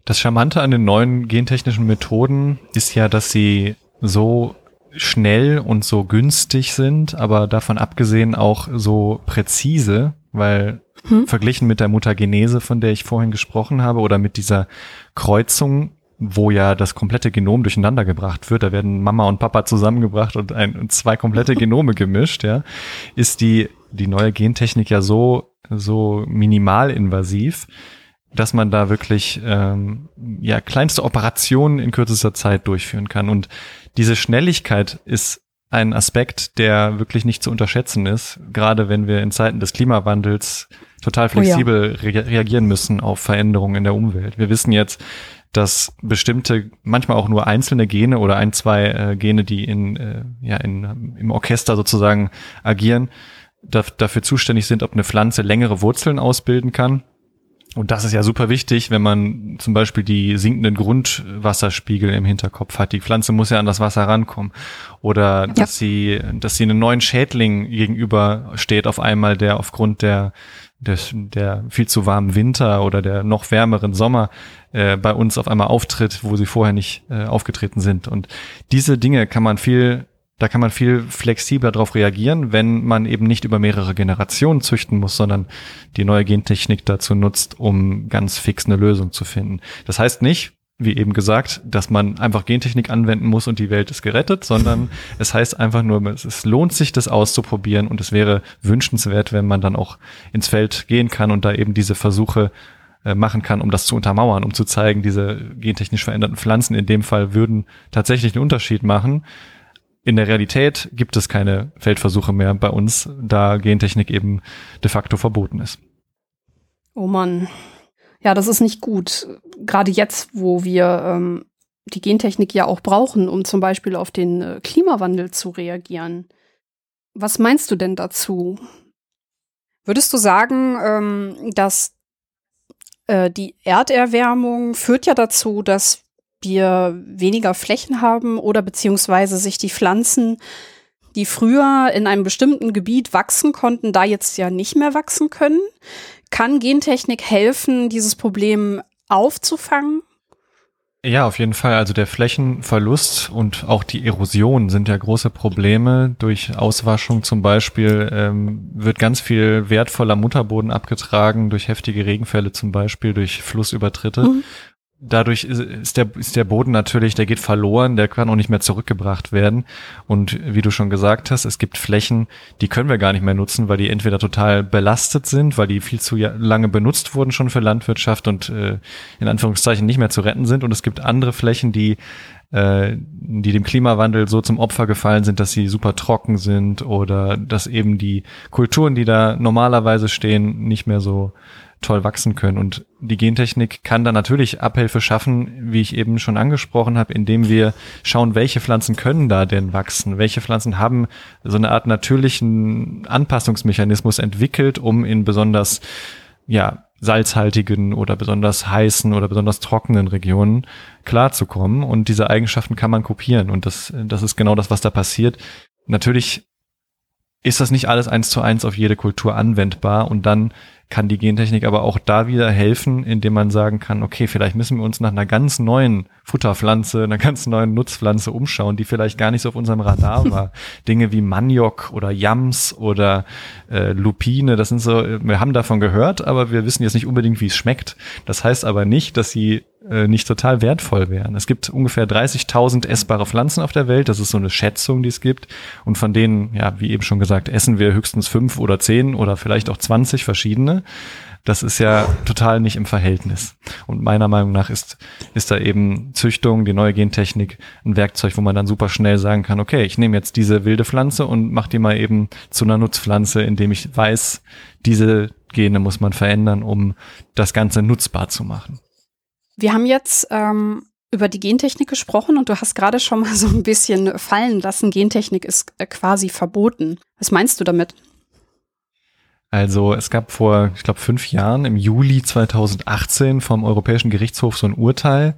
Das Charmante an den neuen gentechnischen Methoden ist ja, dass sie so schnell und so günstig sind, aber davon abgesehen auch so präzise, weil hm? verglichen mit der Mutagenese, von der ich vorhin gesprochen habe, oder mit dieser Kreuzung, wo ja das komplette Genom durcheinander gebracht wird, da werden Mama und Papa zusammengebracht und ein und zwei komplette Genome gemischt, ja, ist die die neue Gentechnik ja so so minimalinvasiv, dass man da wirklich ähm, ja kleinste Operationen in kürzester Zeit durchführen kann. Und diese Schnelligkeit ist ein Aspekt, der wirklich nicht zu unterschätzen ist, gerade wenn wir in Zeiten des Klimawandels total flexibel oh ja. re- reagieren müssen auf Veränderungen in der Umwelt. Wir wissen jetzt, dass bestimmte, manchmal auch nur einzelne Gene oder ein, zwei äh, Gene, die in äh, ja in im Orchester sozusagen agieren, da, dafür zuständig sind, ob eine Pflanze längere Wurzeln ausbilden kann. Und das ist ja super wichtig, wenn man zum Beispiel die sinkenden Grundwasserspiegel im Hinterkopf hat. Die Pflanze muss ja an das Wasser rankommen. Oder ja. dass sie dass sie einem neuen Schädling gegenüber steht auf einmal, der aufgrund der Der, der viel zu warmen Winter oder der noch wärmeren Sommer äh, bei uns auf einmal auftritt, wo sie vorher nicht äh, aufgetreten sind. Und diese Dinge kann man viel, da kann man viel flexibler drauf reagieren, wenn man eben nicht über mehrere Generationen züchten muss, sondern die neue Gentechnik dazu nutzt, um ganz fix eine Lösung zu finden. Das heißt nicht, wie eben gesagt, dass man einfach Gentechnik anwenden muss und die Welt ist gerettet, sondern es heißt einfach nur, es lohnt sich, das auszuprobieren und es wäre wünschenswert, wenn man dann auch ins Feld gehen kann und da eben diese Versuche äh, machen kann, um das zu untermauern, um zu zeigen, diese gentechnisch veränderten Pflanzen in dem Fall würden tatsächlich einen Unterschied machen. In der Realität gibt es keine Feldversuche mehr bei uns, da Gentechnik eben de facto verboten ist. Oh Mann. Ja, das ist nicht gut. Gerade jetzt, wo wir ähm, die Gentechnik ja auch brauchen, um zum Beispiel auf den äh, Klimawandel zu reagieren. Was meinst du denn dazu? Würdest du sagen, ähm, dass äh, die Erderwärmung führt ja dazu, dass wir weniger Flächen haben oder beziehungsweise sich die Pflanzen, die früher in einem bestimmten Gebiet wachsen konnten, da jetzt ja nicht mehr wachsen können. Kann Gentechnik helfen, dieses Problem aufzufangen? Ja, auf jeden Fall. Also der Flächenverlust und auch die Erosion sind ja große Probleme. Durch Auswaschung zum Beispiel ähm, wird ganz viel wertvoller Mutterboden abgetragen, durch heftige Regenfälle zum Beispiel, durch Flussübertritte. Mhm. Dadurch ist der, ist der Boden natürlich, der geht verloren, der kann auch nicht mehr zurückgebracht werden. Und wie du schon gesagt hast, es gibt Flächen, die können wir gar nicht mehr nutzen, weil die entweder total belastet sind, weil die viel zu lange benutzt wurden schon für Landwirtschaft und äh, in Anführungszeichen nicht mehr zu retten sind. Und es gibt andere Flächen, die äh, die dem Klimawandel so zum Opfer gefallen sind, dass sie super trocken sind oder dass eben die Kulturen, die da normalerweise stehen, nicht mehr so toll wachsen können. Und die Gentechnik kann da natürlich Abhilfe schaffen, wie ich eben schon angesprochen habe, indem wir schauen, welche Pflanzen können da denn wachsen? Welche Pflanzen haben so eine Art natürlichen Anpassungsmechanismus entwickelt, um in besonders, ja, salzhaltigen oder besonders heißen oder besonders trockenen Regionen klarzukommen? Und diese Eigenschaften kann man kopieren. Und das, das ist genau das, was da passiert. Natürlich ist das nicht alles eins zu eins auf jede Kultur anwendbar. Und dann kann die Gentechnik aber auch da wieder helfen, indem man sagen kann, okay, vielleicht müssen wir uns nach einer ganz neuen Futterpflanze, einer ganz neuen Nutzpflanze umschauen, die vielleicht gar nicht so auf unserem Radar war. Dinge wie Maniok oder Yams oder äh, Lupine, das sind so, wir haben davon gehört, aber wir wissen jetzt nicht unbedingt, wie es schmeckt. Das heißt aber nicht, dass sie äh, nicht total wertvoll wären. Es gibt ungefähr dreißigtausend essbare Pflanzen auf der Welt, das ist so eine Schätzung, die es gibt. Und von denen, ja, wie eben schon gesagt, essen wir höchstens fünf oder zehn oder vielleicht auch zwanzig verschiedene. Das ist ja total nicht im Verhältnis. Und meiner Meinung nach ist, ist da eben Züchtung, die neue Gentechnik, ein Werkzeug, wo man dann super schnell sagen kann, okay, ich nehme jetzt diese wilde Pflanze und mache die mal eben zu einer Nutzpflanze, indem ich weiß, diese Gene muss man verändern, um das Ganze nutzbar zu machen. Wir haben jetzt ähm, über die Gentechnik gesprochen und du hast gerade schon mal so ein bisschen fallen lassen, Gentechnik ist äh, quasi verboten. Was meinst du damit? Also es gab vor, ich glaube, fünf Jahren, im Juli zweitausendachtzehn vom Europäischen Gerichtshof so ein Urteil.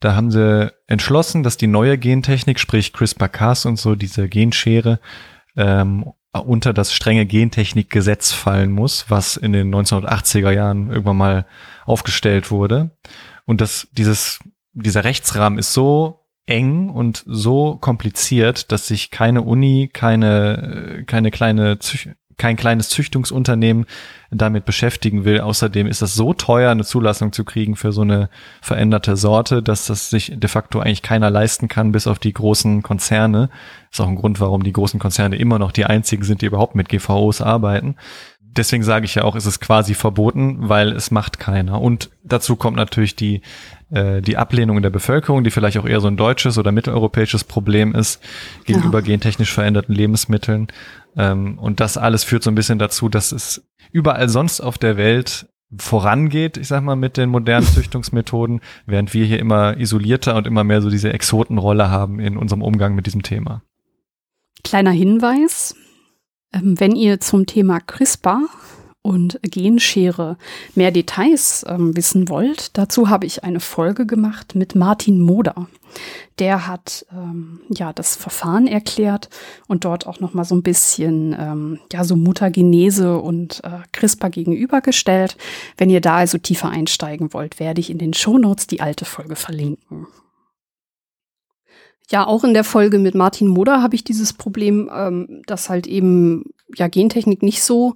Da haben sie entschlossen, dass die neue Gentechnik, sprich CRISPR-Cas und so, diese Genschere, ähm, unter das strenge Gentechnikgesetz fallen muss, was in den neunzehnhundertachtziger Jahren irgendwann mal aufgestellt wurde. Und das, dieses, dieser Rechtsrahmen ist so eng und so kompliziert, dass sich keine Uni, keine, keine kleine Psych- kein kleines Züchtungsunternehmen damit beschäftigen will. Außerdem ist das so teuer, eine Zulassung zu kriegen für so eine veränderte Sorte, dass das sich de facto eigentlich keiner leisten kann, bis auf die großen Konzerne. Das ist auch ein Grund, warum die großen Konzerne immer noch die einzigen sind, die überhaupt mit G V Os arbeiten. Deswegen sage ich ja auch, ist es quasi verboten, weil es macht keiner. Und dazu kommt natürlich die äh, die Ablehnung der Bevölkerung, die vielleicht auch eher so ein deutsches oder mitteleuropäisches Problem ist, gegenüber ja. gentechnisch veränderten Lebensmitteln. Und das alles führt so ein bisschen dazu, dass es überall sonst auf der Welt vorangeht, ich sag mal, mit den modernen Züchtungsmethoden, während wir hier immer isolierter und immer mehr so diese Exotenrolle haben in unserem Umgang mit diesem Thema. Kleiner Hinweis, wenn ihr zum Thema CRISPR und Genschere mehr Details wissen wollt, dazu habe ich eine Folge gemacht mit Martin Moder. Der hat ähm, ja das Verfahren erklärt und dort auch noch mal so ein bisschen ähm, ja so Mutagenese und äh, CRISPR gegenübergestellt. Wenn ihr da also tiefer einsteigen wollt, werde ich in den Shownotes die alte Folge verlinken. Ja, auch in der Folge mit Martin Moder habe ich dieses Problem, ähm, dass halt eben ja Gentechnik nicht so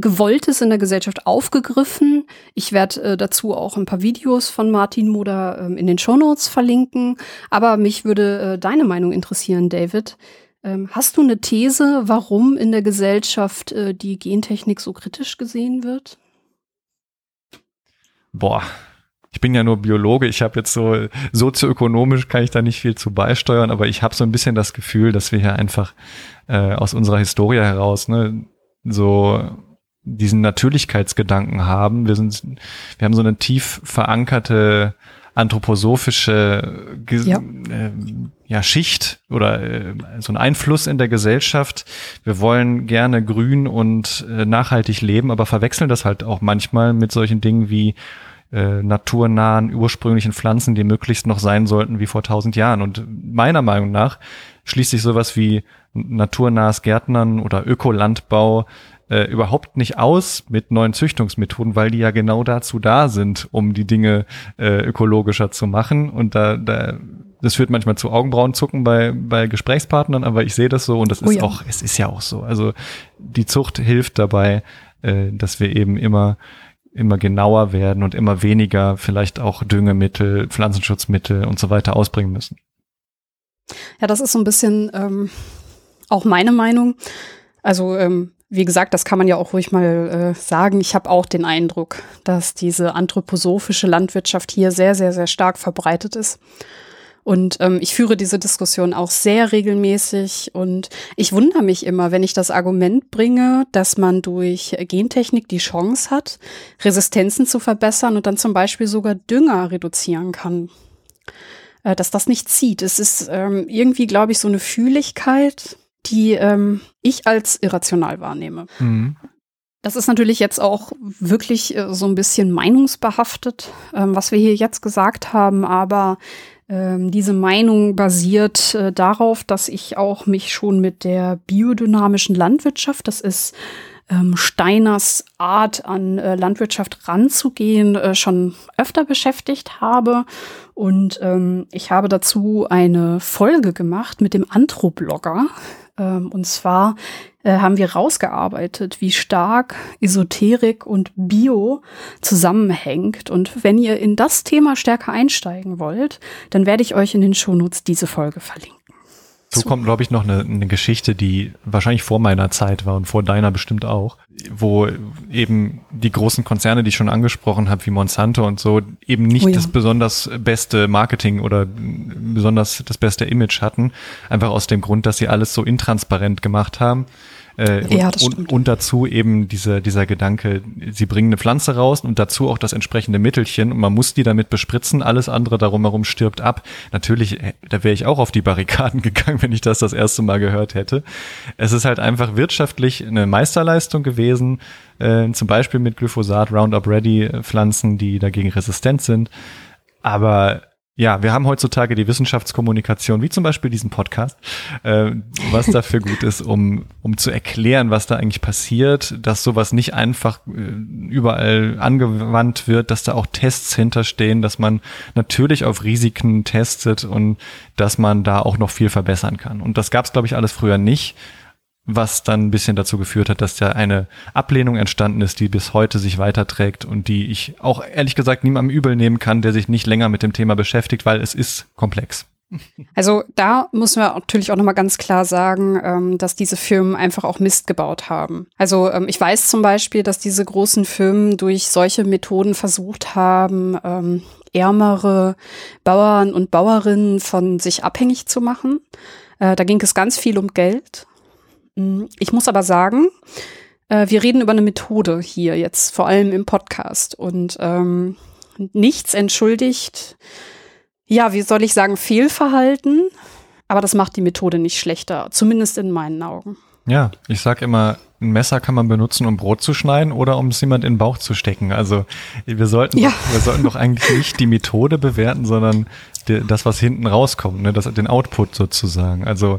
Gewolltes in der Gesellschaft aufgegriffen. Ich werde äh, dazu auch ein paar Videos von Martin Moder äh, in den Shownotes verlinken. Aber mich würde äh, deine Meinung interessieren, David. Ähm, hast du eine These, warum in der Gesellschaft äh, die Gentechnik so kritisch gesehen wird? Boah, ich bin ja nur Biologe. Ich habe jetzt so sozioökonomisch kann ich da nicht viel zu beisteuern. Aber ich habe so ein bisschen das Gefühl, dass wir hier einfach äh, aus unserer Historie heraus, ne, so diesen Natürlichkeitsgedanken haben. Wir sind, wir haben so eine tief verankerte anthroposophische Ge- ja. Äh, ja, Schicht oder äh, so ein Einfluss in der Gesellschaft. Wir wollen gerne grün und äh, nachhaltig leben, aber verwechseln das halt auch manchmal mit solchen Dingen wie äh, naturnahen, ursprünglichen Pflanzen, die möglichst noch sein sollten wie vor tausend Jahren. Und meiner Meinung nach schließt sich sowas wie naturnahes Gärtnern oder Ökolandbau äh, überhaupt nicht aus mit neuen Züchtungsmethoden, weil die ja genau dazu da sind, um die Dinge äh, ökologischer zu machen. Und da, da das führt manchmal zu Augenbrauenzucken bei bei Gesprächspartnern, aber ich sehe das so und das ist oh ja. auch, es ist ja auch so. Also die Zucht hilft dabei, äh, dass wir eben immer immer genauer werden und immer weniger vielleicht auch Düngemittel, Pflanzenschutzmittel und so weiter ausbringen müssen. Ja, das ist so ein bisschen ähm, auch meine Meinung. Also ähm, wie gesagt, das kann man ja auch ruhig mal äh, sagen. Ich habe auch den Eindruck, dass diese anthroposophische Landwirtschaft hier sehr, sehr, sehr stark verbreitet ist. Und ähm, ich führe diese Diskussion auch sehr regelmäßig und ich wundere mich immer, wenn ich das Argument bringe, dass man durch Gentechnik die Chance hat, Resistenzen zu verbessern und dann zum Beispiel sogar Dünger reduzieren kann, äh, dass das nicht zieht. Es ist ähm, irgendwie, glaube ich, so eine Fühligkeit, die ähm, ich als irrational wahrnehme. Mhm. Das ist natürlich jetzt auch wirklich äh, so ein bisschen meinungsbehaftet, ähm, was wir hier jetzt gesagt haben, aber Ähm, diese Meinung basiert äh, darauf, dass ich auch mich schon mit der biodynamischen Landwirtschaft, das ist ähm, Steiners Art an äh, Landwirtschaft ranzugehen, äh, schon öfter beschäftigt habe. Und ähm, ich habe dazu eine Folge gemacht mit dem Anthroblogger. Ähm, und zwar äh, haben wir rausgearbeitet, wie stark Esoterik und Bio zusammenhängt. Und wenn ihr in das Thema stärker einsteigen wollt, dann werde ich euch in den Shownotes diese Folge verlinken. So kommt, glaube ich, noch eine, eine Geschichte, die wahrscheinlich vor meiner Zeit war und vor deiner bestimmt auch, wo eben die großen Konzerne, die ich schon angesprochen habe, wie Monsanto und so, eben nicht oh ja. das besonders beste Marketing oder besonders das beste Image hatten, einfach aus dem Grund, dass sie alles so intransparent gemacht haben. Äh, ja, und, und, und dazu eben diese, dieser Gedanke, sie bringen eine Pflanze raus und dazu auch das entsprechende Mittelchen und man muss die damit bespritzen, alles andere darum herum stirbt ab. Natürlich, da wäre ich auch auf die Barrikaden gegangen, wenn ich das das erste Mal gehört hätte. Es ist halt einfach wirtschaftlich eine Meisterleistung gewesen, äh, zum Beispiel mit Glyphosat, Roundup Ready Pflanzen, die dagegen resistent sind. Aber ja, wir haben heutzutage die Wissenschaftskommunikation, wie zum Beispiel diesen Podcast, äh, was dafür gut ist, um um zu erklären, was da eigentlich passiert, dass sowas nicht einfach äh, überall angewandt wird, dass da auch Tests hinterstehen, dass man natürlich auf Risiken testet und dass man da auch noch viel verbessern kann. Und das gab's, glaube ich, alles früher nicht, was dann ein bisschen dazu geführt hat, dass da eine Ablehnung entstanden ist, die bis heute sich weiterträgt und die ich auch ehrlich gesagt niemandem übel nehmen kann, der sich nicht länger mit dem Thema beschäftigt, weil es ist komplex. Also da müssen wir natürlich auch nochmal ganz klar sagen, dass diese Firmen einfach auch Mist gebaut haben. Also ich weiß zum Beispiel, dass diese großen Firmen durch solche Methoden versucht haben, ärmere Bauern und Bauerinnen von sich abhängig zu machen. Da ging es ganz viel um Geld. Ich muss aber sagen, wir reden über eine Methode hier jetzt, vor allem im Podcast. Und ähm, nichts entschuldigt, ja, wie soll ich sagen, Fehlverhalten. Aber das macht die Methode nicht schlechter, zumindest in meinen Augen. Ja, ich sag immer, ein Messer kann man benutzen, um Brot zu schneiden oder um es jemand in den Bauch zu stecken. Also wir sollten, ja. doch, wir sollten doch eigentlich nicht die Methode bewerten, sondern die, das, was hinten rauskommt, ne, das, den Output sozusagen. Also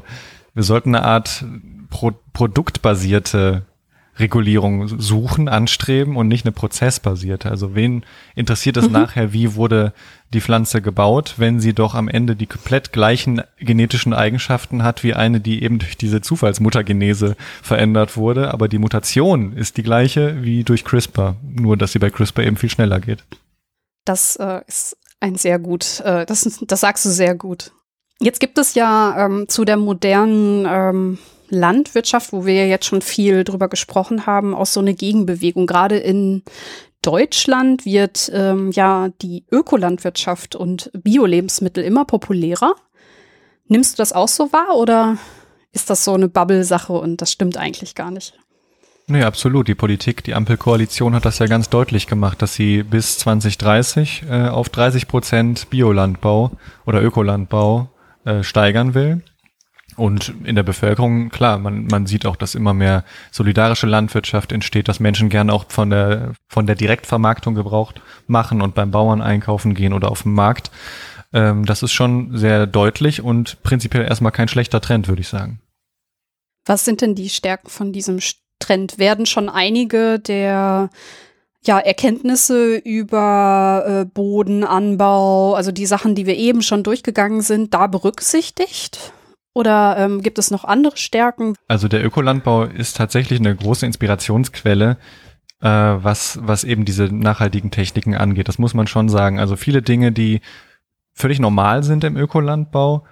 wir sollten eine Art Pro- produktbasierte Regulierung suchen, anstreben und nicht eine prozessbasierte. Also wen interessiert es mhm. nachher, wie wurde die Pflanze gebaut, wenn sie doch am Ende die komplett gleichen genetischen Eigenschaften hat wie eine, die eben durch diese Zufallsmutagenese verändert wurde. Aber die Mutation ist die gleiche wie durch CRISPR, nur dass sie bei CRISPR eben viel schneller geht. Das äh, ist ein sehr gut, äh, das, das sagst du sehr gut. Jetzt gibt es ja ähm, zu der modernen ähm Landwirtschaft, wo wir jetzt schon viel drüber gesprochen haben, auch so eine Gegenbewegung. Gerade in Deutschland wird ähm, ja die Ökolandwirtschaft und Bio-Lebensmittel immer populärer. Nimmst du das auch so wahr oder ist das so eine Bubble-Sache und das stimmt eigentlich gar nicht? Nee, absolut. Die Politik, die Ampelkoalition hat das ja ganz deutlich gemacht, dass sie bis zwanzig dreißig äh, auf dreißig Prozent Biolandbau oder Ökolandbau äh, steigern will. Und in der Bevölkerung, klar, man, man sieht auch, dass immer mehr solidarische Landwirtschaft entsteht, dass Menschen gern auch von der, von der Direktvermarktung Gebrauch machen und beim Bauern einkaufen gehen oder auf dem Markt. Ähm, das ist schon sehr deutlich und prinzipiell erstmal kein schlechter Trend, würde ich sagen. Was sind denn die Stärken von diesem Trend? Werden schon einige der ja, Erkenntnisse über äh, Bodenanbau, also die Sachen, die wir eben schon durchgegangen sind, da berücksichtigt? Oder ähm, gibt es noch andere Stärken? Also der Ökolandbau ist tatsächlich eine große Inspirationsquelle, äh, was, was eben diese nachhaltigen Techniken angeht. Das muss man schon sagen. Also viele Dinge, die völlig normal sind im Ökolandbau,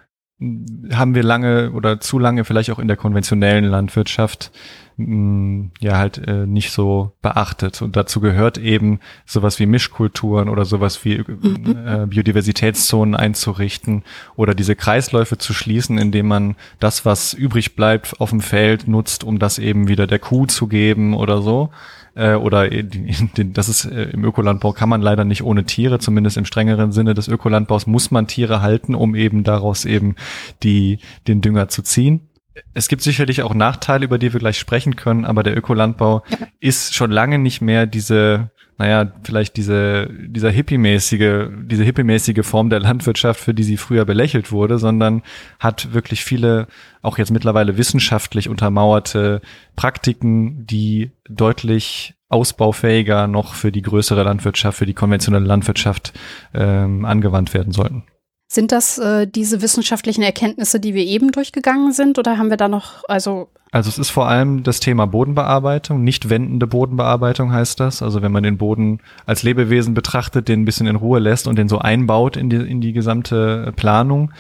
haben wir lange oder zu lange vielleicht auch in der konventionellen Landwirtschaft mh, ja halt äh, nicht so beachtet. Und dazu gehört eben sowas wie Mischkulturen oder sowas wie äh, Biodiversitätszonen einzurichten oder diese Kreisläufe zu schließen, indem man das, was übrig bleibt, auf dem Feld nutzt, um das eben wieder der Kuh zu geben oder so. Äh, oder das ist äh, im Ökolandbau kann man leider nicht ohne Tiere, zumindest im strengeren Sinne des Ökolandbaus muss man Tiere halten, um eben daraus eben die den Dünger zu ziehen. Es gibt sicherlich auch Nachteile, über die wir gleich sprechen können, aber der Ökolandbau ist schon lange nicht mehr diese, naja, vielleicht diese dieser hippiemäßige, diese hippiemäßige Form der Landwirtschaft, für die sie früher belächelt wurde, sondern hat wirklich viele, auch jetzt mittlerweile wissenschaftlich untermauerte Praktiken, die deutlich ausbaufähiger noch für die größere Landwirtschaft, für die konventionelle Landwirtschaft ähm, angewandt werden sollten. Sind das äh, diese wissenschaftlichen Erkenntnisse, die wir eben durchgegangen sind, oder haben wir da noch, also? Also es ist vor allem das Thema Bodenbearbeitung, nicht wendende Bodenbearbeitung heißt das. Also wenn man den Boden als Lebewesen betrachtet, den ein bisschen in Ruhe lässt und den so einbaut in die, in die gesamte Planung,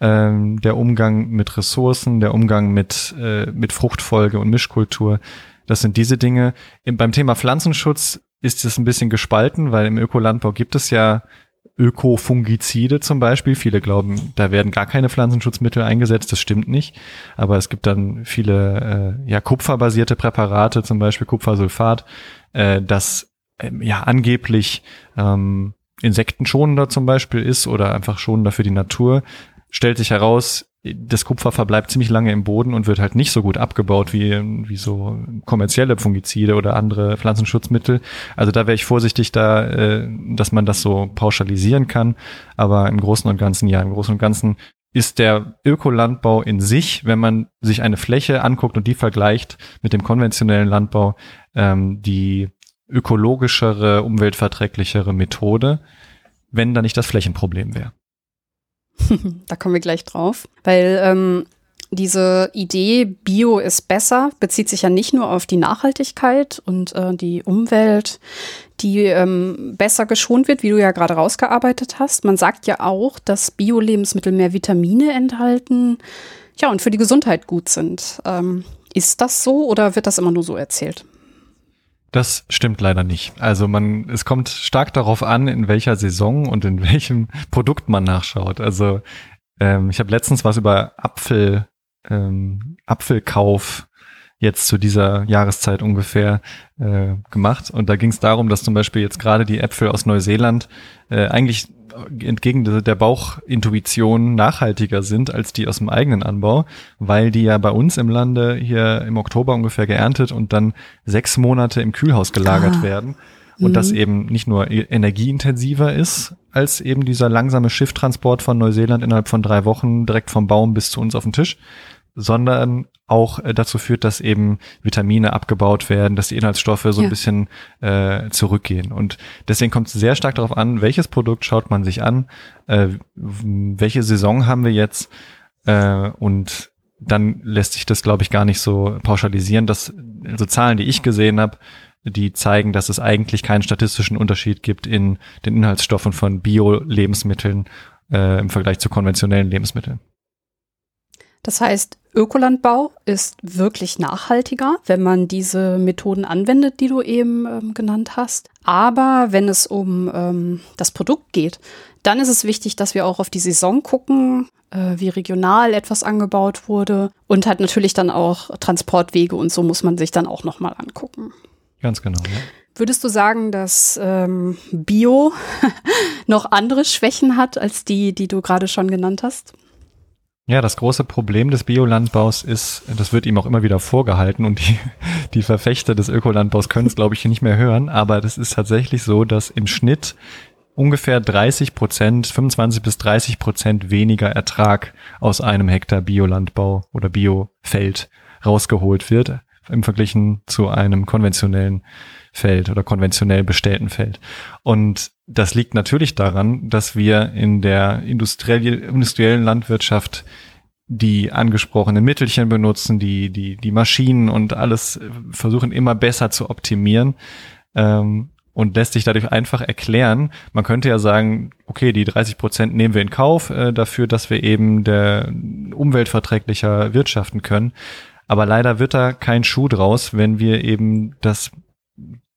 ähm, der Umgang mit Ressourcen, der Umgang mit, äh, mit Fruchtfolge und Mischkultur, das sind diese Dinge. Im, beim Thema Pflanzenschutz ist es ein bisschen gespalten, weil im Ökolandbau gibt es ja Ökofungizide zum Beispiel. Viele glauben, da werden gar keine Pflanzenschutzmittel eingesetzt. Das stimmt nicht. Aber es gibt dann viele äh, ja kupferbasierte Präparate, zum Beispiel Kupfersulfat, äh, das äh, ja angeblich ähm, insektenschonender zum Beispiel ist oder einfach schonender für die Natur. Stellt sich heraus, das Kupfer verbleibt ziemlich lange im Boden und wird halt nicht so gut abgebaut wie, wie so kommerzielle Fungizide oder andere Pflanzenschutzmittel. Also da wäre ich vorsichtig da, dass man das so pauschalisieren kann. Aber im Großen und Ganzen, ja, im Großen und Ganzen ist der Ökolandbau in sich, wenn man sich eine Fläche anguckt und die vergleicht mit dem konventionellen Landbau, ähm, die ökologischere, umweltverträglichere Methode, wenn da nicht das Flächenproblem wäre. Da kommen wir gleich drauf, weil ähm, diese Idee Bio ist besser bezieht sich ja nicht nur auf die Nachhaltigkeit und äh, die Umwelt, die ähm, besser geschont wird, wie du ja gerade rausgearbeitet hast. Man sagt ja auch, dass Bio-Lebensmittel mehr Vitamine enthalten, ja, und für die Gesundheit gut sind. Ähm, ist das so oder wird das immer nur so erzählt? Das stimmt leider nicht. Also man, es kommt stark darauf an, in welcher Saison und in welchem Produkt man nachschaut. Also ähm, ich habe letztens was über Apfel, ähm, Apfelkauf jetzt zu dieser Jahreszeit ungefähr äh, gemacht. Und da ging es darum, dass zum Beispiel jetzt gerade die Äpfel aus Neuseeland äh, eigentlich entgegen der Bauchintuition nachhaltiger sind als die aus dem eigenen Anbau, weil die ja bei uns im Lande hier im Oktober ungefähr geerntet und dann sechs Monate im Kühlhaus gelagert ah. werden und mhm. das eben nicht nur energieintensiver ist als eben dieser langsame Schifftransport von Neuseeland innerhalb von drei Wochen direkt vom Baum bis zu uns auf den Tisch, sondern auch dazu führt, dass eben Vitamine abgebaut werden, dass die Inhaltsstoffe so ein ja. bisschen äh, zurückgehen. Und deswegen kommt es sehr stark darauf an, welches Produkt schaut man sich an, äh, welche Saison haben wir jetzt äh, und dann lässt sich das, glaube ich, gar nicht so pauschalisieren. Dass also Zahlen, die ich gesehen habe, die zeigen, dass es eigentlich keinen statistischen Unterschied gibt in den Inhaltsstoffen von Bio-Lebensmitteln äh, im Vergleich zu konventionellen Lebensmitteln. Das heißt, Ökolandbau ist wirklich nachhaltiger, wenn man diese Methoden anwendet, die du eben ähm, genannt hast. Aber wenn es um ähm, das Produkt geht, dann ist es wichtig, dass wir auch auf die Saison gucken, äh, wie regional etwas angebaut wurde und halt natürlich dann auch Transportwege und so muss man sich dann auch nochmal angucken. Ganz genau, ja. Würdest du sagen, dass ähm, Bio noch andere Schwächen hat als die, die du gerade schon genannt hast? Ja, das große Problem des Biolandbaus ist, das wird ihm auch immer wieder vorgehalten und die, die Verfechter des Ökolandbaus können es, glaube ich, nicht mehr hören, aber das ist tatsächlich so, dass im Schnitt ungefähr dreißig Prozent, fünfundzwanzig bis dreißig Prozent weniger Ertrag aus einem Hektar Biolandbau oder Biofeld rausgeholt wird, im Vergleich zu einem konventionellen Feld oder konventionell bestellten Feld. Und das liegt natürlich daran, dass wir in der industriellen Landwirtschaft die angesprochenen Mittelchen benutzen, die, die, die Maschinen und alles versuchen immer besser zu optimieren. Ähm, Und lässt sich dadurch einfach erklären. Man könnte ja sagen, okay, die dreißig Prozent nehmen wir in Kauf äh, dafür, dass wir eben der umweltverträglicher wirtschaften können. Aber leider wird da kein Schuh draus, wenn wir eben das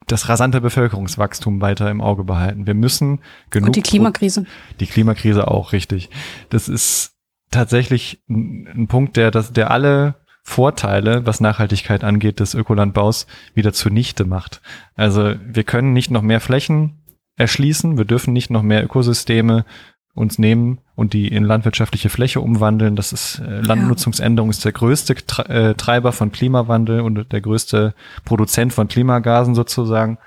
das rasante Bevölkerungswachstum weiter im Auge behalten. Wir müssen genug... Und die Klimakrise. Die Klimakrise auch, richtig. Das ist tatsächlich ein, ein Punkt, der das, der alle... Vorteile, was Nachhaltigkeit angeht, des Ökolandbaus wieder zunichte macht. Also wir können nicht noch mehr Flächen erschließen, wir dürfen nicht noch mehr Ökosysteme uns nehmen und die in landwirtschaftliche Fläche umwandeln. Das ist äh, Landnutzungsänderung ist der größte Tra- äh, Treiber von Klimawandel und der größte Produzent von Klimagasen sozusagen.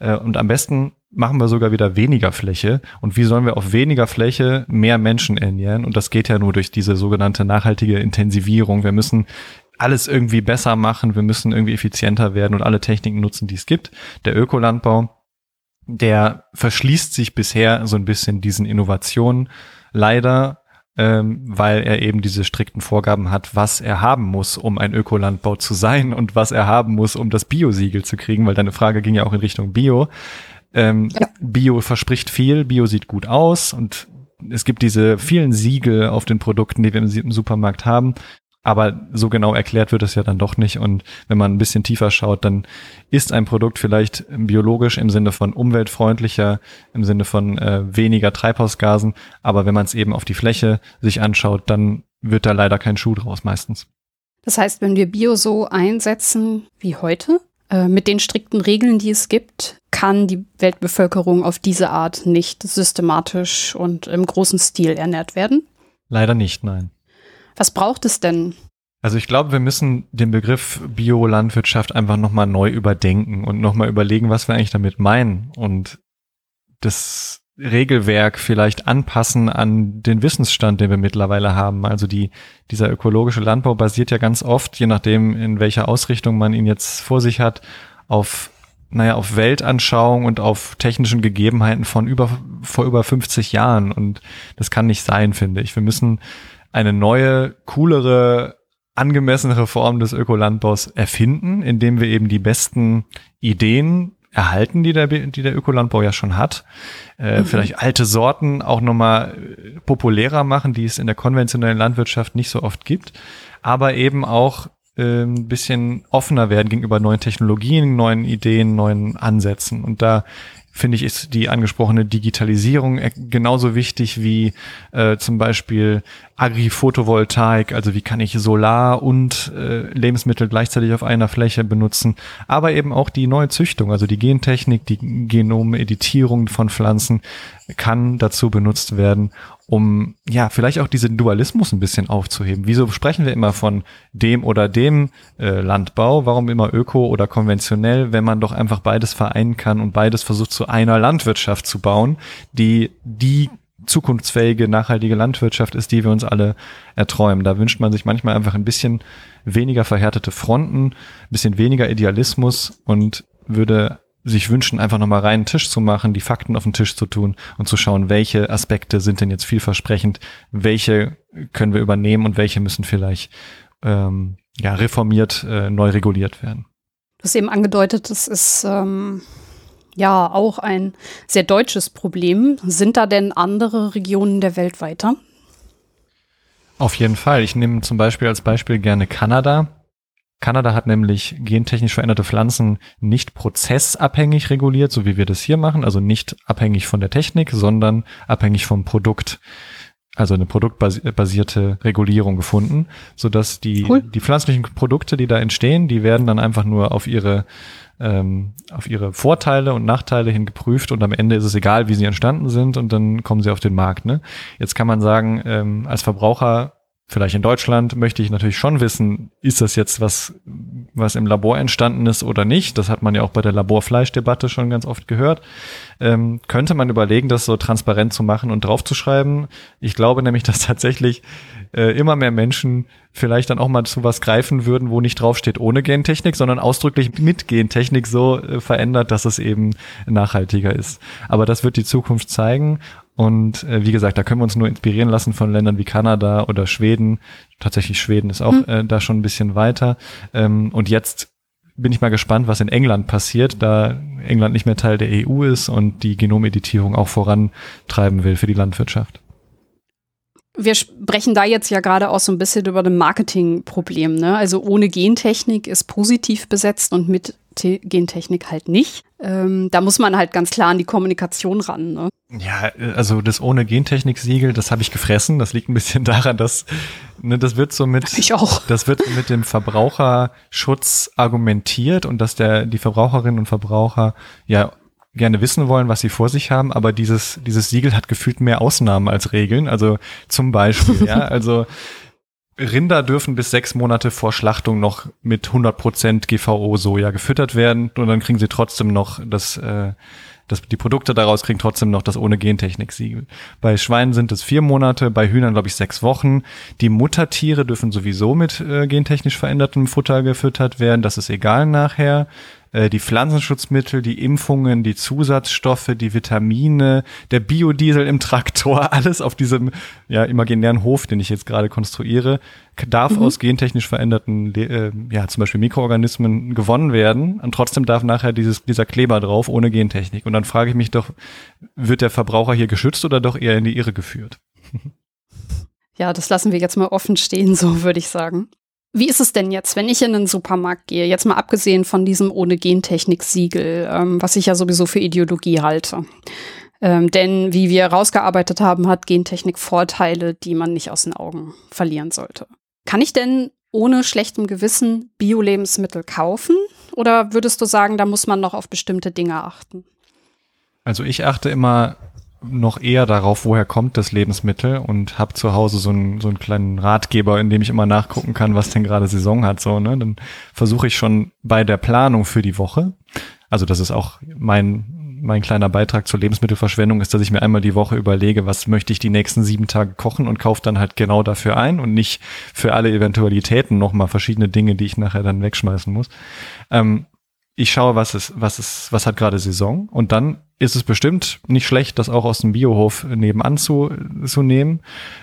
Äh, und am besten machen wir sogar wieder weniger Fläche. Und wie sollen wir auf weniger Fläche mehr Menschen ernähren? Und das geht ja nur durch diese sogenannte nachhaltige Intensivierung. Wir müssen alles irgendwie besser machen, wir müssen irgendwie effizienter werden und alle Techniken nutzen, die es gibt. Der Ökolandbau, der verschließt sich bisher so ein bisschen diesen Innovationen, leider, ähm, weil er eben diese strikten Vorgaben hat, was er haben muss, um ein Ökolandbau zu sein und was er haben muss, um das Bio-Siegel zu kriegen, weil deine Frage ging ja auch in Richtung Bio. Ähm, ja. Bio verspricht viel, Bio sieht gut aus und es gibt diese vielen Siegel auf den Produkten, die wir im, im Supermarkt haben. Aber so genau erklärt wird es ja dann doch nicht. Und wenn man ein bisschen tiefer schaut, dann ist ein Produkt vielleicht biologisch im Sinne von umweltfreundlicher, im Sinne von äh, weniger Treibhausgasen. Aber wenn man es eben auf die Fläche sich anschaut, dann wird da leider kein Schuh draus meistens. Das heißt, wenn wir Bio so einsetzen wie heute, äh, mit den strikten Regeln, die es gibt, kann die Weltbevölkerung auf diese Art nicht systematisch und im großen Stil ernährt werden? Leider nicht, nein. Was braucht es denn? Also ich glaube, wir müssen den Begriff Biolandwirtschaft einfach nochmal neu überdenken und nochmal überlegen, was wir eigentlich damit meinen und das Regelwerk vielleicht anpassen an den Wissensstand, den wir mittlerweile haben. Also die, dieser ökologische Landbau basiert ja ganz oft, je nachdem in welcher Ausrichtung man ihn jetzt vor sich hat, auf naja, auf Weltanschauung und auf technischen Gegebenheiten von über, vor über fünfzig Jahren und das kann nicht sein, finde ich. Wir müssen eine neue, coolere, angemessenere Form des Ökolandbaus erfinden, indem wir eben die besten Ideen erhalten, die der, die der Ökolandbau ja schon hat. Äh, mhm. Vielleicht alte Sorten auch nochmal populärer machen, die es in der konventionellen Landwirtschaft nicht so oft gibt, aber eben auch äh, ein bisschen offener werden gegenüber neuen Technologien, neuen Ideen, neuen Ansätzen. Und da finde ich, ist die angesprochene Digitalisierung genauso wichtig wie äh, zum Beispiel Agri-Photovoltaik, also wie kann ich Solar und äh, Lebensmittel gleichzeitig auf einer Fläche benutzen, aber eben auch die neue Züchtung, also die Gentechnik, die Genomeditierung von Pflanzen kann dazu benutzt werden, um ja vielleicht auch diesen Dualismus ein bisschen aufzuheben. Wieso sprechen wir immer von dem oder dem äh, Landbau? Warum immer öko oder konventionell, wenn man doch einfach beides vereinen kann und beides versucht zu einer Landwirtschaft zu bauen, die die zukunftsfähige, nachhaltige Landwirtschaft ist, die wir uns alle erträumen. Da wünscht man sich manchmal einfach ein bisschen weniger verhärtete Fronten, ein bisschen weniger Idealismus und würde sich wünschen, einfach nochmal reinen Tisch zu machen, die Fakten auf den Tisch zu tun und zu schauen, welche Aspekte sind denn jetzt vielversprechend, welche können wir übernehmen und welche müssen vielleicht ähm, ja reformiert, äh, neu reguliert werden. Du hast eben angedeutet, das ist ähm, ja auch ein sehr deutsches Problem. Sind da denn andere Regionen der Welt weiter? Auf jeden Fall. Ich nehme zum Beispiel als Beispiel gerne Kanada. Kanada hat nämlich gentechnisch veränderte Pflanzen nicht prozessabhängig reguliert, so wie wir das hier machen, also nicht abhängig von der Technik, sondern abhängig vom Produkt, also eine produktbasierte Regulierung gefunden, sodass die, cool. die pflanzlichen Produkte, die da entstehen, die werden dann einfach nur auf ihre, ähm, auf ihre Vorteile und Nachteile hin geprüft und am Ende ist es egal, wie sie entstanden sind und dann kommen sie auf den Markt. Ne? Jetzt kann man sagen, ähm, als Verbraucher vielleicht in Deutschland möchte ich natürlich schon wissen, ist das jetzt was, was im Labor entstanden ist oder nicht? Das hat man ja auch bei der Laborfleischdebatte schon ganz oft gehört. Ähm, könnte man überlegen, das so transparent zu machen und draufzuschreiben? Ich glaube nämlich, dass tatsächlich äh, immer mehr Menschen vielleicht dann auch mal zu was greifen würden, wo nicht draufsteht ohne Gentechnik, sondern ausdrücklich mit Gentechnik so äh, verändert, dass es eben nachhaltiger ist. Aber das wird die Zukunft zeigen. Und äh, wie gesagt, da können wir uns nur inspirieren lassen von Ländern wie Kanada oder Schweden. Tatsächlich Schweden ist auch hm. äh, da schon ein bisschen weiter. Ähm, und jetzt bin ich mal gespannt, was in England passiert, da England nicht mehr Teil der E U ist und die Genomeditierung auch vorantreiben will für die Landwirtschaft. Wir sprechen da jetzt ja gerade auch so ein bisschen über das Marketingproblem, ne? Also ohne Gentechnik ist positiv besetzt und mit Te- Gentechnik halt nicht. Ähm, da muss man halt ganz klar an die Kommunikation ran, ne? Ja, also das ohne Gentechnik-Siegel, das habe ich gefressen. Das liegt ein bisschen daran, dass ne, das wird so mit, ich auch. das wird mit dem Verbraucherschutz argumentiert und dass der die Verbraucherinnen und Verbraucher ja gerne wissen wollen, was sie vor sich haben, aber dieses dieses Siegel hat gefühlt mehr Ausnahmen als Regeln. Also zum Beispiel, ja, also Rinder dürfen bis sechs Monate vor Schlachtung noch mit hundert Prozent G V O-Soja gefüttert werden und dann kriegen sie trotzdem noch das äh, Das, die Produkte daraus kriegen trotzdem noch das ohne Gentechnik-Siegel. Bei Schweinen sind es vier Monate, bei Hühnern glaube ich sechs Wochen. Die Muttertiere dürfen sowieso mit äh, gentechnisch verändertem Futter gefüttert werden, das ist egal nachher. Äh, die Pflanzenschutzmittel, die Impfungen, die Zusatzstoffe, die Vitamine, der Biodiesel im Traktor, alles auf diesem ja imaginären Hof, den ich jetzt gerade konstruiere, darf mhm. aus gentechnisch veränderten, äh, ja zum Beispiel Mikroorganismen gewonnen werden und trotzdem darf nachher dieses dieser Kleber drauf ohne Gentechnik. Und dann frage ich mich doch, wird der Verbraucher hier geschützt oder doch eher in die Irre geführt? Ja, das lassen wir jetzt mal offen stehen, so würde ich sagen. Wie ist es denn jetzt, wenn ich in den Supermarkt gehe, jetzt mal abgesehen von diesem ohne Gentechnik-Siegel, ähm, was ich ja sowieso für Ideologie halte? Ähm, denn wie wir rausgearbeitet haben, hat Gentechnik Vorteile, die man nicht aus den Augen verlieren sollte. Kann ich denn ohne schlechtem Gewissen Bio-Lebensmittel kaufen? Oder würdest du sagen, da muss man noch auf bestimmte Dinge achten? Also ich achte immer noch eher darauf, woher kommt das Lebensmittel und habe zu Hause so einen so einen kleinen Ratgeber, in dem ich immer nachgucken kann, was denn gerade Saison hat. So, ne? Dann versuche ich schon bei der Planung für die Woche, also das ist auch mein, mein kleiner Beitrag zur Lebensmittelverschwendung, ist, dass ich mir einmal die Woche überlege, was möchte ich die nächsten sieben Tage kochen und kaufe dann halt genau dafür ein und nicht für alle Eventualitäten nochmal verschiedene Dinge, die ich nachher dann wegschmeißen muss. Ähm, Ich schaue, was ist, was ist, was hat gerade Saison und dann ist es bestimmt nicht schlecht, das auch aus dem Biohof nebenan zu, zu nehmen.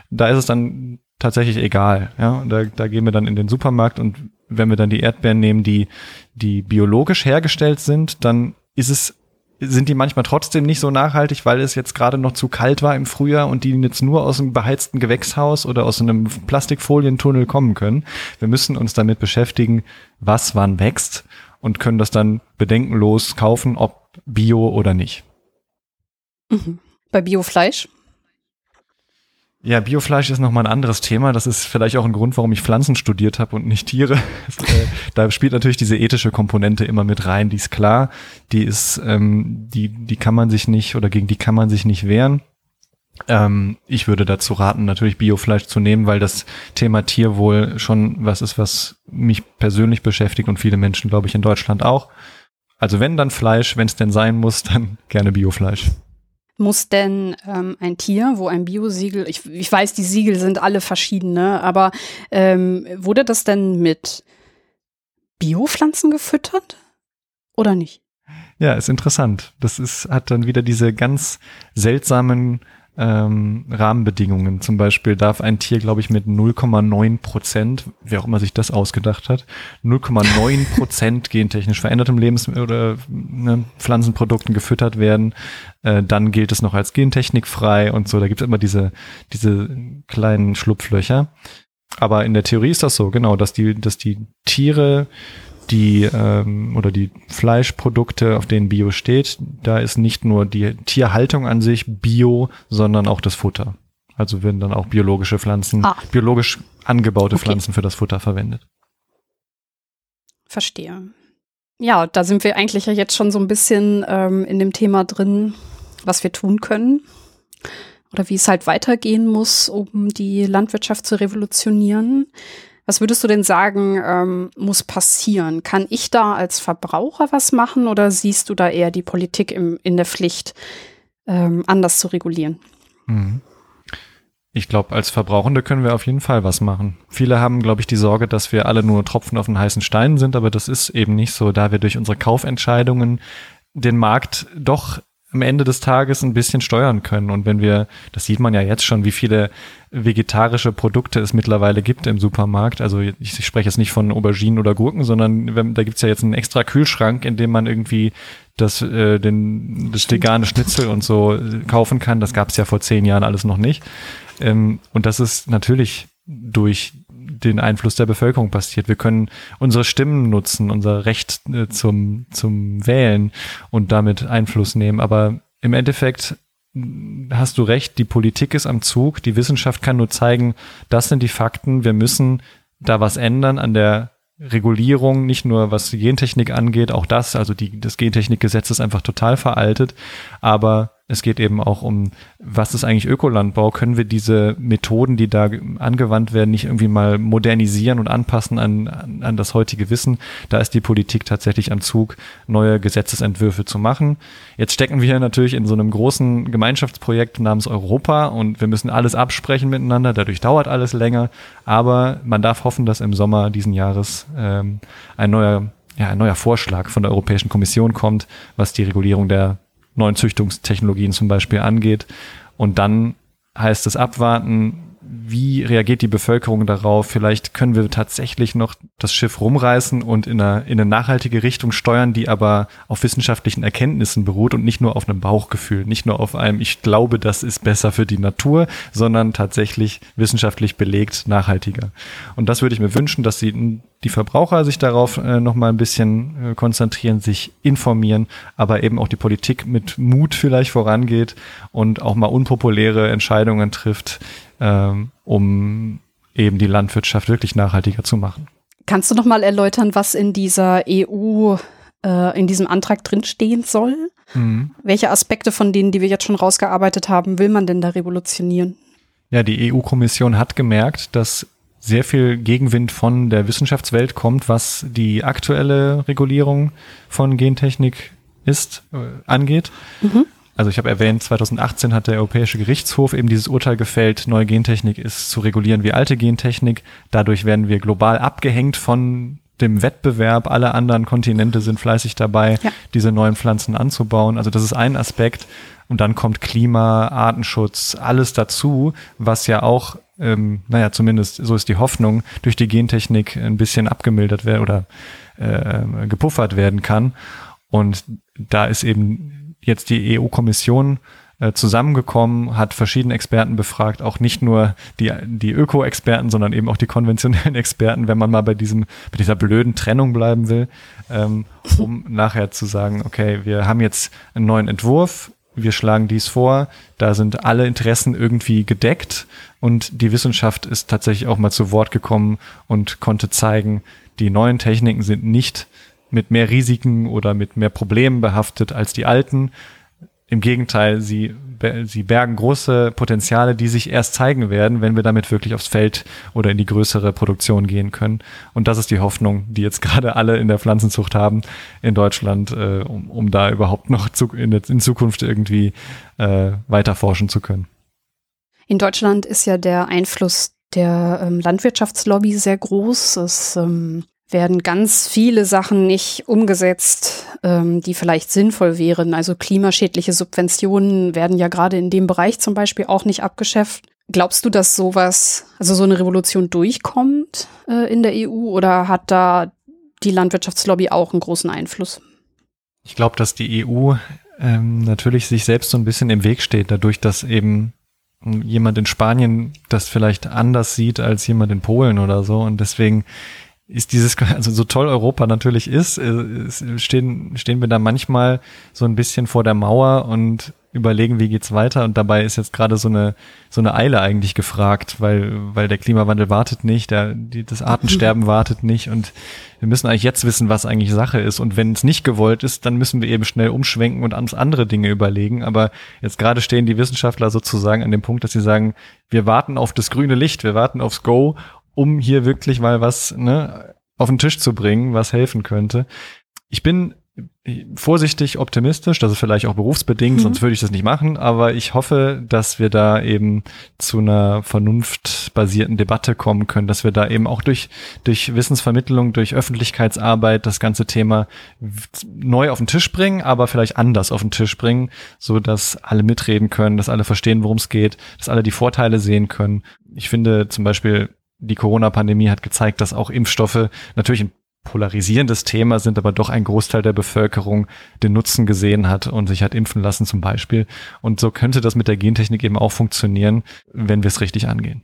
Da ist es dann tatsächlich egal, ja. Und da, da gehen wir dann in den Supermarkt und wenn wir dann die Erdbeeren nehmen, die, die biologisch hergestellt sind, dann ist es, sind die manchmal trotzdem nicht so nachhaltig, weil es jetzt gerade noch zu kalt war im Frühjahr und die jetzt nur aus einem beheizten Gewächshaus oder aus einem Plastikfolientunnel kommen können. Wir müssen uns damit beschäftigen, was wann wächst. Und können das dann bedenkenlos kaufen, ob Bio oder nicht. Mhm. Bei Biofleisch? Ja, Biofleisch ist nochmal ein anderes Thema. Das ist vielleicht auch ein Grund, warum ich Pflanzen studiert habe und nicht Tiere. Da spielt natürlich diese ethische Komponente immer mit rein. Die ist klar, die ist, ähm, die, die kann man sich nicht oder gegen die kann man sich nicht wehren. Ähm, ich würde dazu raten, natürlich Biofleisch zu nehmen, weil das Thema Tierwohl schon was ist, was mich persönlich beschäftigt und viele Menschen, glaube ich, in Deutschland auch. Also wenn dann Fleisch, wenn es denn sein muss, dann gerne Biofleisch. Muss denn ähm, ein Tier, wo ein Biosiegel, ich, ich weiß, die Siegel sind alle verschiedene, aber ähm, wurde das denn mit Biopflanzen gefüttert oder nicht? Ja, ist interessant. Das ist, hat dann wieder diese ganz seltsamen Ähm, Rahmenbedingungen. Zum Beispiel darf ein Tier, glaube ich, mit null Komma neun Prozent, wer auch immer sich das ausgedacht hat, null Komma neun Prozent gentechnisch verändertem Lebens- oder ne, Pflanzenprodukten gefüttert werden. Äh, dann gilt es noch als gentechnikfrei und so. Da gibt es immer diese, diese kleinen Schlupflöcher. Aber in der Theorie ist das so, genau, dass die, dass die Tiere, die ähm, oder die Fleischprodukte, auf denen Bio steht, da ist nicht nur die Tierhaltung an sich Bio, sondern auch das Futter. Also werden dann auch biologische Pflanzen, ah. biologisch angebaute okay. Pflanzen für das Futter verwendet. Verstehe. Ja, da sind wir eigentlich ja jetzt schon so ein bisschen ähm, in dem Thema drin, was wir tun können oder wie es halt weitergehen muss, um die Landwirtschaft zu revolutionieren. Was würdest du denn sagen, ähm, muss passieren? Kann ich da als Verbraucher was machen oder siehst du da eher die Politik im, in der Pflicht, ähm, anders zu regulieren? Mhm. Ich glaube, als Verbrauchende können wir auf jeden Fall was machen. Viele haben, glaube ich, die Sorge, dass wir alle nur Tropfen auf den heißen Stein sind, aber das ist eben nicht so, da wir durch unsere Kaufentscheidungen den Markt doch am Ende des Tages ein bisschen steuern können. Und wenn wir, das sieht man ja jetzt schon, wie viele vegetarische Produkte es mittlerweile gibt im Supermarkt. Also ich, ich spreche jetzt nicht von Auberginen oder Gurken, sondern wenn, da gibt's ja jetzt einen extra Kühlschrank, in dem man irgendwie das, äh, den, das vegane Schnitzel und so kaufen kann. Das gab's ja vor zehn Jahren alles noch nicht. Ähm, und das ist natürlich durch den Einfluss der Bevölkerung passiert. Wir können unsere Stimmen nutzen, unser Recht äh, zum, zum Wählen und damit Einfluss nehmen. Aber im Endeffekt hast du recht, die Politik ist am Zug, die Wissenschaft kann nur zeigen, das sind die Fakten, wir müssen da was ändern an der Regulierung, nicht nur was die Gentechnik angeht, auch das, also die, das Gentechnikgesetz ist einfach total veraltet, aber es geht eben auch um, was ist eigentlich Ökolandbau? Können wir diese Methoden, die da angewandt werden, nicht irgendwie mal modernisieren und anpassen an, an, an das heutige Wissen? Da ist die Politik tatsächlich am Zug, neue Gesetzesentwürfe zu machen. Jetzt stecken wir natürlich in so einem großen Gemeinschaftsprojekt namens Europa und wir müssen alles absprechen miteinander. Dadurch dauert alles länger, aber man darf hoffen, dass im Sommer diesen Jahres ähm, ein neuer, ja, ein neuer Vorschlag von der Europäischen Kommission kommt, was die Regulierung der neuen Züchtungstechnologien zum Beispiel angeht. Und dann heißt es abwarten, wie reagiert die Bevölkerung darauf? Vielleicht können wir tatsächlich noch das Schiff rumreißen und in eine, in eine nachhaltige Richtung steuern, die aber auf wissenschaftlichen Erkenntnissen beruht und nicht nur auf einem Bauchgefühl, nicht nur auf einem, ich glaube, das ist besser für die Natur, sondern tatsächlich wissenschaftlich belegt nachhaltiger. Und das würde ich mir wünschen, dass die, die Verbraucher sich darauf äh, noch mal ein bisschen äh, konzentrieren, sich informieren, aber eben auch die Politik mit Mut vielleicht vorangeht und auch mal unpopuläre Entscheidungen trifft, um eben die Landwirtschaft wirklich nachhaltiger zu machen. Kannst du noch mal erläutern, was in dieser E U, äh, in diesem Antrag drinstehen soll? Mhm. Welche Aspekte von denen, die wir jetzt schon rausgearbeitet haben, will man denn da revolutionieren? Ja, die E U-Kommission hat gemerkt, dass sehr viel Gegenwind von der Wissenschaftswelt kommt, was die aktuelle Regulierung von Gentechnik ist, äh, angeht. Mhm. Also ich habe erwähnt, zwanzig achtzehn hat der Europäische Gerichtshof eben dieses Urteil gefällt, neue Gentechnik ist zu regulieren wie alte Gentechnik. Dadurch werden wir global abgehängt von dem Wettbewerb. Alle anderen Kontinente sind fleißig dabei, ja, diese neuen Pflanzen anzubauen. Also das ist ein Aspekt. Und dann kommt Klima, Artenschutz, alles dazu, was ja auch, ähm, naja, zumindest so ist die Hoffnung, durch die Gentechnik ein bisschen abgemildert werden oder äh, gepuffert werden kann. Und da ist eben jetzt die E U-Kommission äh, zusammengekommen, hat verschiedene Experten befragt, auch nicht nur die, die Öko-Experten, sondern eben auch die konventionellen Experten, wenn man mal bei diesem, bei dieser blöden Trennung bleiben will, ähm, um nachher zu sagen, okay, wir haben jetzt einen neuen Entwurf, wir schlagen dies vor, da sind alle Interessen irgendwie gedeckt und die Wissenschaft ist tatsächlich auch mal zu Wort gekommen und konnte zeigen, die neuen Techniken sind nicht mit mehr Risiken oder mit mehr Problemen behaftet als die alten. Im Gegenteil, sie, sie bergen große Potenziale, die sich erst zeigen werden, wenn wir damit wirklich aufs Feld oder in die größere Produktion gehen können. Und das ist die Hoffnung, die jetzt gerade alle in der Pflanzenzucht haben in Deutschland, äh, um, um da überhaupt noch zu, in, in Zukunft irgendwie äh, weiter forschen zu können. In Deutschland ist ja der Einfluss der ähm, Landwirtschaftslobby sehr groß. Es ähm werden ganz viele Sachen nicht umgesetzt, ähm, die vielleicht sinnvoll wären. Also klimaschädliche Subventionen werden ja gerade in dem Bereich zum Beispiel auch nicht abgeschafft. Glaubst du, dass sowas, also so eine Revolution durchkommt äh, in der E U oder hat da die Landwirtschaftslobby auch einen großen Einfluss? Ich glaube, dass die E U ähm, natürlich sich selbst so ein bisschen im Weg steht, dadurch, dass eben jemand in Spanien das vielleicht anders sieht als jemand in Polen oder so und deswegen ist dieses, also so toll Europa natürlich ist, stehen, stehen wir da manchmal so ein bisschen vor der Mauer und überlegen, wie geht's weiter, und dabei ist jetzt gerade so eine so eine Eile eigentlich gefragt, weil weil der Klimawandel wartet nicht, der die, das Artensterben wartet nicht, und wir müssen eigentlich jetzt wissen, was eigentlich Sache ist, und wenn es nicht gewollt ist, dann müssen wir eben schnell umschwenken und uns andere Dinge überlegen, aber jetzt gerade stehen die Wissenschaftler sozusagen an dem Punkt, dass sie sagen, wir warten auf das grüne Licht, wir warten aufs Go, um hier wirklich mal was, ne, auf den Tisch zu bringen, was helfen könnte. Ich bin vorsichtig optimistisch, das ist vielleicht auch berufsbedingt, mhm. sonst würde ich das nicht machen, aber ich hoffe, dass wir da eben zu einer vernunftbasierten Debatte kommen können, dass wir da eben auch durch durch Wissensvermittlung, durch Öffentlichkeitsarbeit das ganze Thema neu auf den Tisch bringen, aber vielleicht anders auf den Tisch bringen, so dass alle mitreden können, dass alle verstehen, worum es geht, dass alle die Vorteile sehen können. Ich finde zum Beispiel, die Corona-Pandemie hat gezeigt, dass auch Impfstoffe natürlich ein polarisierendes Thema sind, aber doch ein Großteil der Bevölkerung den Nutzen gesehen hat und sich hat impfen lassen zum Beispiel. Und so könnte das mit der Gentechnik eben auch funktionieren, wenn wir es richtig angehen.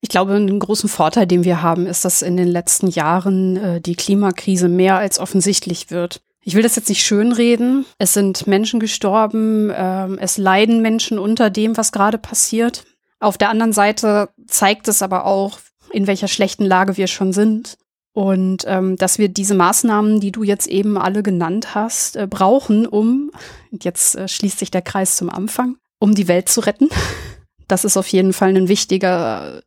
Ich glaube, einen großen Vorteil, den wir haben, ist, dass in den letzten Jahren äh, die Klimakrise mehr als offensichtlich wird. Ich will das jetzt nicht schönreden. Es sind Menschen gestorben, äh, es leiden Menschen unter dem, was gerade passiert. Auf der anderen Seite zeigt es aber auch, in welcher schlechten Lage wir schon sind. Und ähm, dass wir diese Maßnahmen, die du jetzt eben alle genannt hast, äh, brauchen, um, jetzt äh, schließt sich der Kreis zum Anfang, um die Welt zu retten. Das ist auf jeden Fall ein wichtiger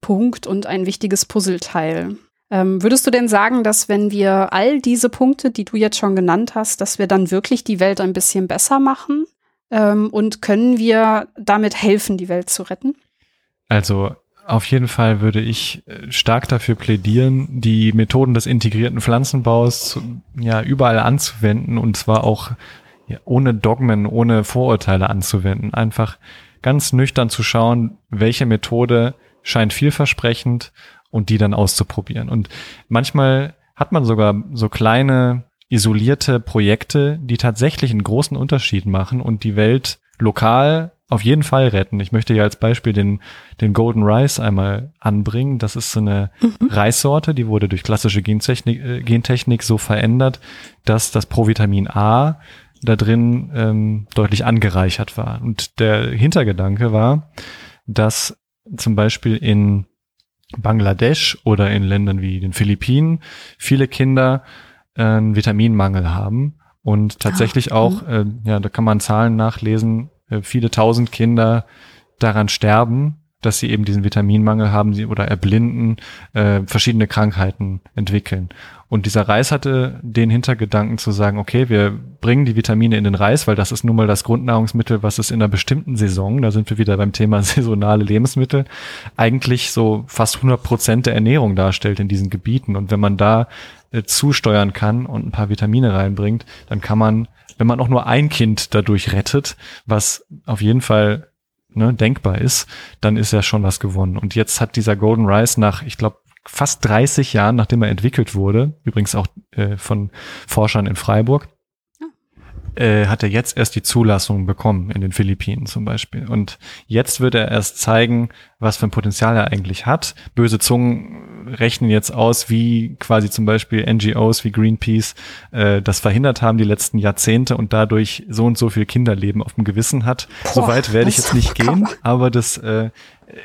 Punkt und ein wichtiges Puzzleteil. Ähm, würdest du denn sagen, dass wenn wir all diese Punkte, die du jetzt schon genannt hast, dass wir dann wirklich die Welt ein bisschen besser machen? Ähm, und können wir damit helfen, die Welt zu retten? Also auf jeden Fall würde ich stark dafür plädieren, die Methoden des integrierten Pflanzenbaus zu, ja, überall anzuwenden, und zwar auch ja, ohne Dogmen, ohne Vorurteile anzuwenden. Einfach ganz nüchtern zu schauen, welche Methode scheint vielversprechend, und die dann auszuprobieren. Und manchmal hat man sogar so kleine isolierte Projekte, die tatsächlich einen großen Unterschied machen und die Welt lokal auf jeden Fall retten. Ich möchte ja als Beispiel den den Golden Rice einmal anbringen. Das ist so eine mhm. Reissorte, die wurde durch klassische Gentechnik, äh, Gentechnik so verändert, dass das Provitamin A da drin ähm, deutlich angereichert war. Und der Hintergedanke war, dass zum Beispiel in Bangladesch oder in Ländern wie den Philippinen viele Kinder einen Vitaminmangel haben und tatsächlich ah, auch, äh, ja, da kann man Zahlen nachlesen, viele tausend Kinder daran sterben, dass sie eben diesen Vitaminmangel haben, sie oder erblinden, äh, verschiedene Krankheiten entwickeln. Und dieser Reis hatte den Hintergedanken zu sagen, okay, wir bringen die Vitamine in den Reis, weil das ist nun mal das Grundnahrungsmittel, was es in einer bestimmten Saison, da sind wir wieder beim Thema saisonale Lebensmittel, eigentlich so fast hundert Prozent der Ernährung darstellt in diesen Gebieten. Und wenn man da äh, zusteuern kann und ein paar Vitamine reinbringt, dann kann man, wenn man auch nur ein Kind dadurch rettet, was auf jeden Fall, ne, denkbar ist, dann ist ja schon was gewonnen. Und jetzt hat dieser Golden Rice nach, ich glaube, fast dreißig Jahren, nachdem er entwickelt wurde, übrigens auch äh, von Forschern in Freiburg, äh, hat er jetzt erst die Zulassung bekommen in den Philippinen zum Beispiel. Und jetzt wird er erst zeigen, was für ein Potenzial er eigentlich hat. Böse Zungen rechnen jetzt aus, wie quasi zum Beispiel N G Os wie Greenpeace äh, das verhindert haben die letzten Jahrzehnte und dadurch so und so viel Kinderleben auf dem Gewissen hat. Soweit werde ich jetzt nicht gehen, aber das äh,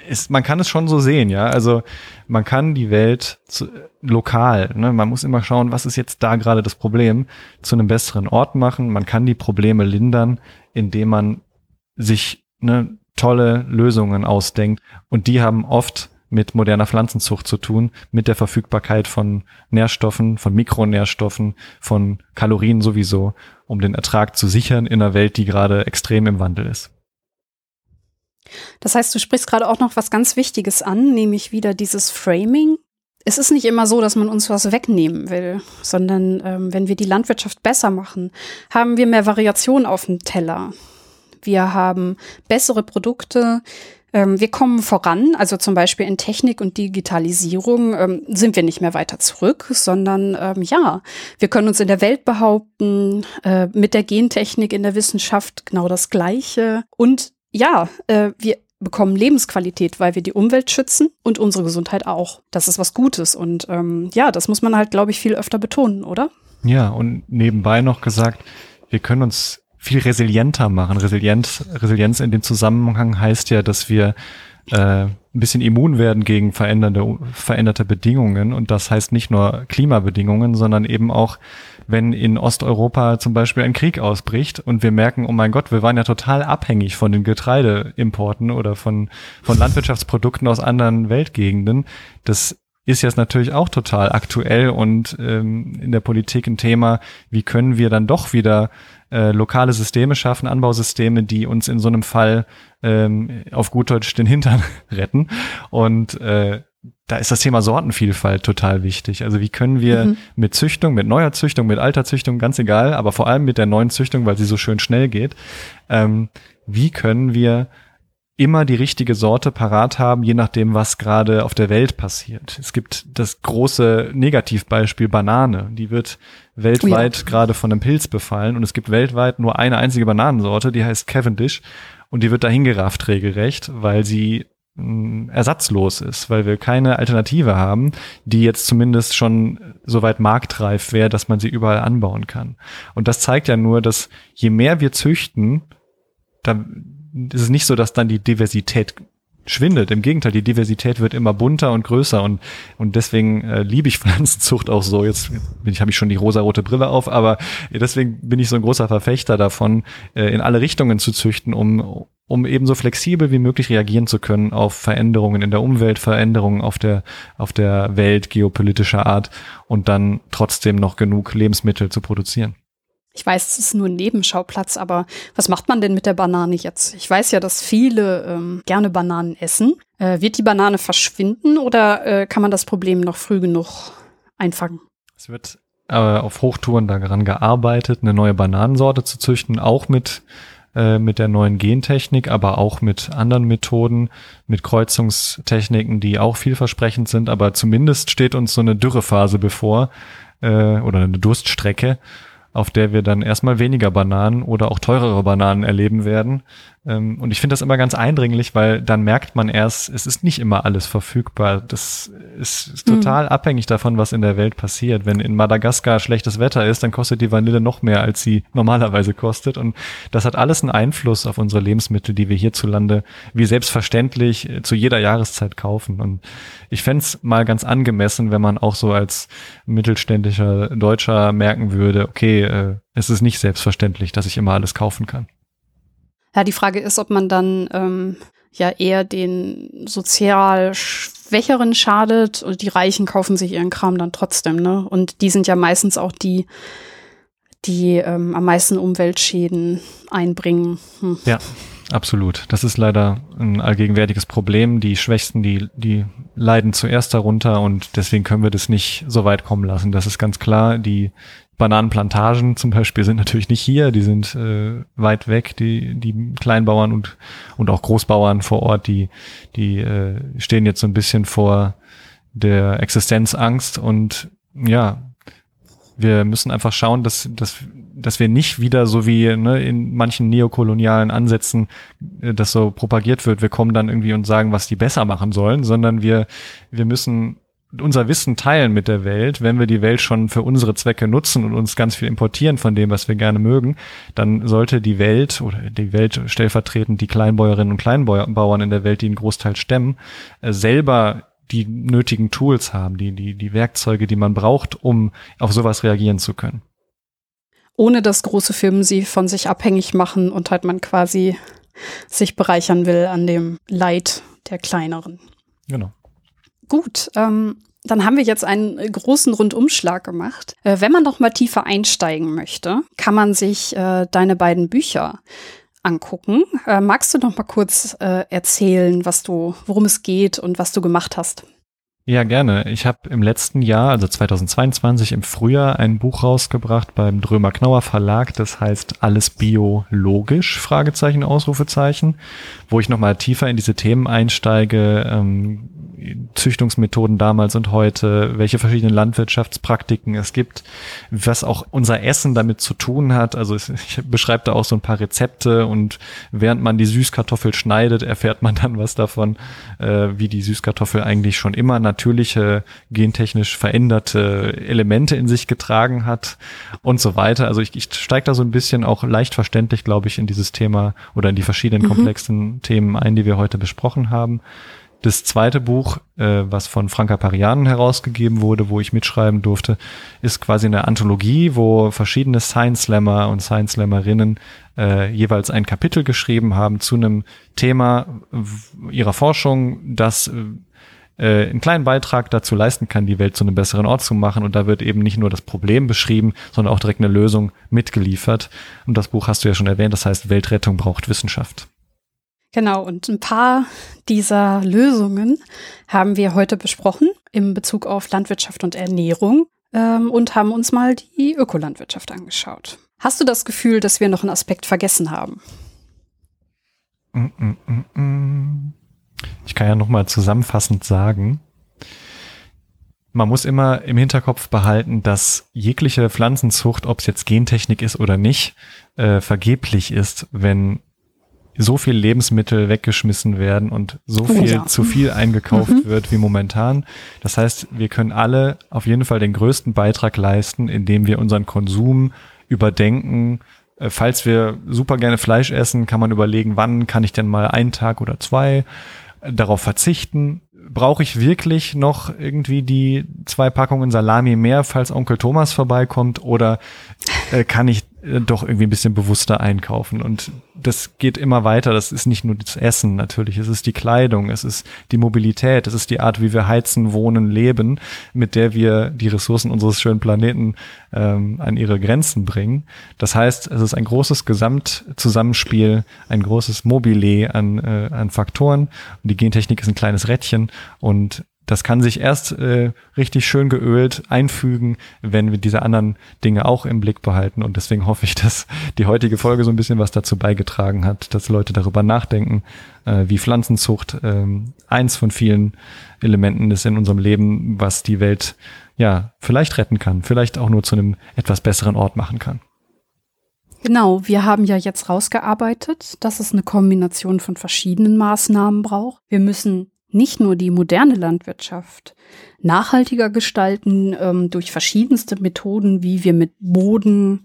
ist, man kann es schon so sehen, ja. Also man kann die Welt zu, lokal, ne, man muss immer schauen, was ist jetzt da gerade das Problem, zu einem besseren Ort machen. Man kann die Probleme lindern, indem man sich, ne, tolle Lösungen ausdenkt, und die haben oft mit moderner Pflanzenzucht zu tun, mit der Verfügbarkeit von Nährstoffen, von Mikronährstoffen, von Kalorien sowieso, um den Ertrag zu sichern in einer Welt, die gerade extrem im Wandel ist. Das heißt, du sprichst gerade auch noch was ganz Wichtiges an, nämlich wieder dieses Framing. Es ist nicht immer so, dass man uns was wegnehmen will, sondern ähm, wenn wir die Landwirtschaft besser machen, haben wir mehr Variation auf dem Teller. Wir haben bessere Produkte, ähm, wir kommen voran, also zum Beispiel in Technik und Digitalisierung ähm, sind wir nicht mehr weiter zurück, sondern ähm, ja, wir können uns in der Welt behaupten, äh, mit der Gentechnik in der Wissenschaft genau das Gleiche. Und ja, äh, wir bekommen Lebensqualität, weil wir die Umwelt schützen und unsere Gesundheit auch. Das ist was Gutes, und ähm, ja, das muss man halt, glaube ich, viel öfter betonen, oder? Ja, und nebenbei noch gesagt, wir können uns viel resilienter machen. Resilienz, Resilienz in dem Zusammenhang heißt ja, dass wir äh, ein bisschen immun werden gegen verändernde, veränderte Bedingungen. Und das heißt nicht nur Klimabedingungen, sondern eben auch, wenn in Osteuropa zum Beispiel ein Krieg ausbricht und wir merken, oh mein Gott, wir waren ja total abhängig von den Getreideimporten oder von, von Landwirtschaftsprodukten aus anderen Weltgegenden. Das ist jetzt natürlich auch total aktuell und ähm, in der Politik ein Thema, wie können wir dann doch wieder äh, lokale Systeme schaffen, Anbausysteme, die uns in so einem Fall ähm, auf gut Deutsch den Hintern retten. Und äh, da ist das Thema Sortenvielfalt total wichtig. Also wie können wir mhm. mit Züchtung, mit neuer Züchtung, mit alter Züchtung, ganz egal, aber vor allem mit der neuen Züchtung, weil sie so schön schnell geht, ähm, wie können wir immer die richtige Sorte parat haben, je nachdem, was gerade auf der Welt passiert. Es gibt das große Negativbeispiel Banane. Die wird weltweit oh ja. gerade von einem Pilz befallen und es gibt weltweit nur eine einzige Bananensorte, die heißt Cavendish und die wird dahin gerafft regelrecht, weil sie mh, ersatzlos ist, weil wir keine Alternative haben, die jetzt zumindest schon soweit marktreif wäre, dass man sie überall anbauen kann. Und das zeigt ja nur, dass je mehr wir züchten, da es ist nicht so, dass dann die Diversität schwindet. Im Gegenteil, die Diversität wird immer bunter und größer und und deswegen äh, liebe ich Pflanzenzucht auch so. Jetzt bin ich, habe ich schon die rosarote Brille auf, aber deswegen bin ich so ein großer Verfechter davon, äh, in alle Richtungen zu züchten, um um eben so flexibel wie möglich reagieren zu können auf Veränderungen in der Umwelt, Veränderungen auf der auf der Welt geopolitischer Art und dann trotzdem noch genug Lebensmittel zu produzieren. Ich weiß, es ist nur ein Nebenschauplatz, aber was macht man denn mit der Banane jetzt? Ich weiß ja, dass viele ähm, gerne Bananen essen. Äh, wird die Banane verschwinden oder äh, kann man das Problem noch früh genug einfangen? Es wird äh, auf Hochtouren daran gearbeitet, eine neue Bananensorte zu züchten, auch mit, äh, mit der neuen Gentechnik, aber auch mit anderen Methoden, mit Kreuzungstechniken, die auch vielversprechend sind. Aber zumindest steht uns so eine Dürrephase bevor äh, oder eine Durststrecke, auf der wir dann erstmal weniger Bananen oder auch teurere Bananen erleben werden. Und ich finde das immer ganz eindringlich, weil dann merkt man erst, es ist nicht immer alles verfügbar. Das ist total mhm. abhängig davon, was in der Welt passiert. Wenn in Madagaskar schlechtes Wetter ist, dann kostet die Vanille noch mehr, als sie normalerweise kostet. Und das hat alles einen Einfluss auf unsere Lebensmittel, die wir hierzulande wie selbstverständlich zu jeder Jahreszeit kaufen. Und ich fände es mal ganz angemessen, wenn man auch so als mittelständischer Deutscher merken würde, okay, es ist nicht selbstverständlich, dass ich immer alles kaufen kann. Ja, die Frage ist, ob man dann ähm, ja eher den sozial Schwächeren schadet und die Reichen kaufen sich ihren Kram dann trotzdem, ne? Und die sind ja meistens auch die, die ähm, am meisten Umweltschäden einbringen. Hm. Ja, absolut. Das ist leider ein allgegenwärtiges Problem. Die Schwächsten, die, die leiden zuerst darunter und deswegen können wir das nicht so weit kommen lassen. Das ist ganz klar. Die Bananenplantagen zum Beispiel sind natürlich nicht hier, die sind äh, weit weg, die die Kleinbauern und und auch Großbauern vor Ort, die die äh, stehen jetzt so ein bisschen vor der Existenzangst und ja, wir müssen einfach schauen, dass dass dass wir nicht wieder so wie ne, in manchen neokolonialen Ansätzen äh, das so propagiert wird, wir kommen dann irgendwie und sagen, was die besser machen sollen, sondern wir wir müssen unser Wissen teilen mit der Welt. Wenn wir die Welt schon für unsere Zwecke nutzen und uns ganz viel importieren von dem, was wir gerne mögen, dann sollte die Welt oder die Welt stellvertretend die Kleinbäuerinnen und Kleinbauern in der Welt, die einen Großteil stemmen, selber die nötigen Tools haben, die, die, die Werkzeuge, die man braucht, um auf sowas reagieren zu können. Ohne dass große Firmen sie von sich abhängig machen und halt man quasi sich bereichern will an dem Leid der Kleineren. Genau. Gut, ähm, dann haben wir jetzt einen großen Rundumschlag gemacht. Äh, wenn man noch mal tiefer einsteigen möchte, kann man sich äh, deine beiden Bücher angucken. Äh, magst du noch mal kurz äh, erzählen, was du, worum es geht und was du gemacht hast? Ja, gerne. Ich habe im letzten Jahr, also zweitausendzweiundzwanzig im Frühjahr, ein Buch rausgebracht beim Drömer-Knauer Verlag, das heißt Alles biologisch, Fragezeichen, Ausrufezeichen, wo ich nochmal tiefer in diese Themen einsteige, ähm, Züchtungsmethoden damals und heute, welche verschiedenen Landwirtschaftspraktiken es gibt, was auch unser Essen damit zu tun hat. Also ich beschreibe da auch so ein paar Rezepte und während man die Süßkartoffel schneidet, erfährt man dann was davon, äh, wie die Süßkartoffel eigentlich schon immer natürlich natürliche, gentechnisch veränderte Elemente in sich getragen hat und so weiter. Also ich, ich steige da so ein bisschen auch leicht verständlich, glaube ich, in dieses Thema oder in die verschiedenen mhm. komplexen Themen ein, die wir heute besprochen haben. Das zweite Buch, äh, was von Franka Parianen herausgegeben wurde, wo ich mitschreiben durfte, ist quasi eine Anthologie, wo verschiedene Science Slammer und Science Slammerinnen äh, jeweils ein Kapitel geschrieben haben zu einem Thema w- ihrer Forschung, das äh, einen kleinen Beitrag dazu leisten kann, die Welt zu einem besseren Ort zu machen. Und da wird eben nicht nur das Problem beschrieben, sondern auch direkt eine Lösung mitgeliefert. Und das Buch hast du ja schon erwähnt, das heißt Weltrettung braucht Wissenschaft. Genau, und ein paar dieser Lösungen haben wir heute besprochen im Bezug auf Landwirtschaft und Ernährung ähm, und haben uns mal die Ökolandwirtschaft angeschaut. Hast du das Gefühl, dass wir noch einen Aspekt vergessen haben? Ich kann ja nochmal zusammenfassend sagen, man muss immer im Hinterkopf behalten, dass jegliche Pflanzenzucht, ob es jetzt Gentechnik ist oder nicht, äh, vergeblich ist, wenn so viel Lebensmittel weggeschmissen werden und so viel ja. zu viel eingekauft mhm. wird wie momentan. Das heißt, wir können alle auf jeden Fall den größten Beitrag leisten, indem wir unseren Konsum überdenken. Falls wir super gerne Fleisch essen, kann man überlegen, wann kann ich denn mal einen Tag oder zwei darauf verzichten? Brauche ich wirklich noch irgendwie die zwei Packungen Salami mehr, falls Onkel Thomas vorbeikommt? Oder äh, kann ich äh, doch irgendwie ein bisschen bewusster einkaufen? Und das geht immer weiter. Das ist nicht nur das Essen natürlich. Es ist die Kleidung, es ist die Mobilität, es ist die Art, wie wir heizen, wohnen, leben, mit der wir die Ressourcen unseres schönen Planeten ähm, an ihre Grenzen bringen. Das heißt, es ist ein großes Gesamtzusammenspiel, ein großes Mobile an, äh, an Faktoren. Und die Gentechnik ist ein kleines Rädchen. Und das kann sich erst äh, richtig schön geölt einfügen, wenn wir diese anderen Dinge auch im Blick behalten. Und deswegen hoffe ich, dass die heutige Folge so ein bisschen was dazu beigetragen hat, dass Leute darüber nachdenken, äh, wie Pflanzenzucht äh, eins von vielen Elementen ist in unserem Leben, was die Welt ja vielleicht retten kann, vielleicht auch nur zu einem etwas besseren Ort machen kann. Genau, wir haben ja jetzt rausgearbeitet, dass es eine Kombination von verschiedenen Maßnahmen braucht. Wir müssen nicht nur die moderne Landwirtschaft nachhaltiger gestalten ähm, durch verschiedenste Methoden, wie wir mit Boden,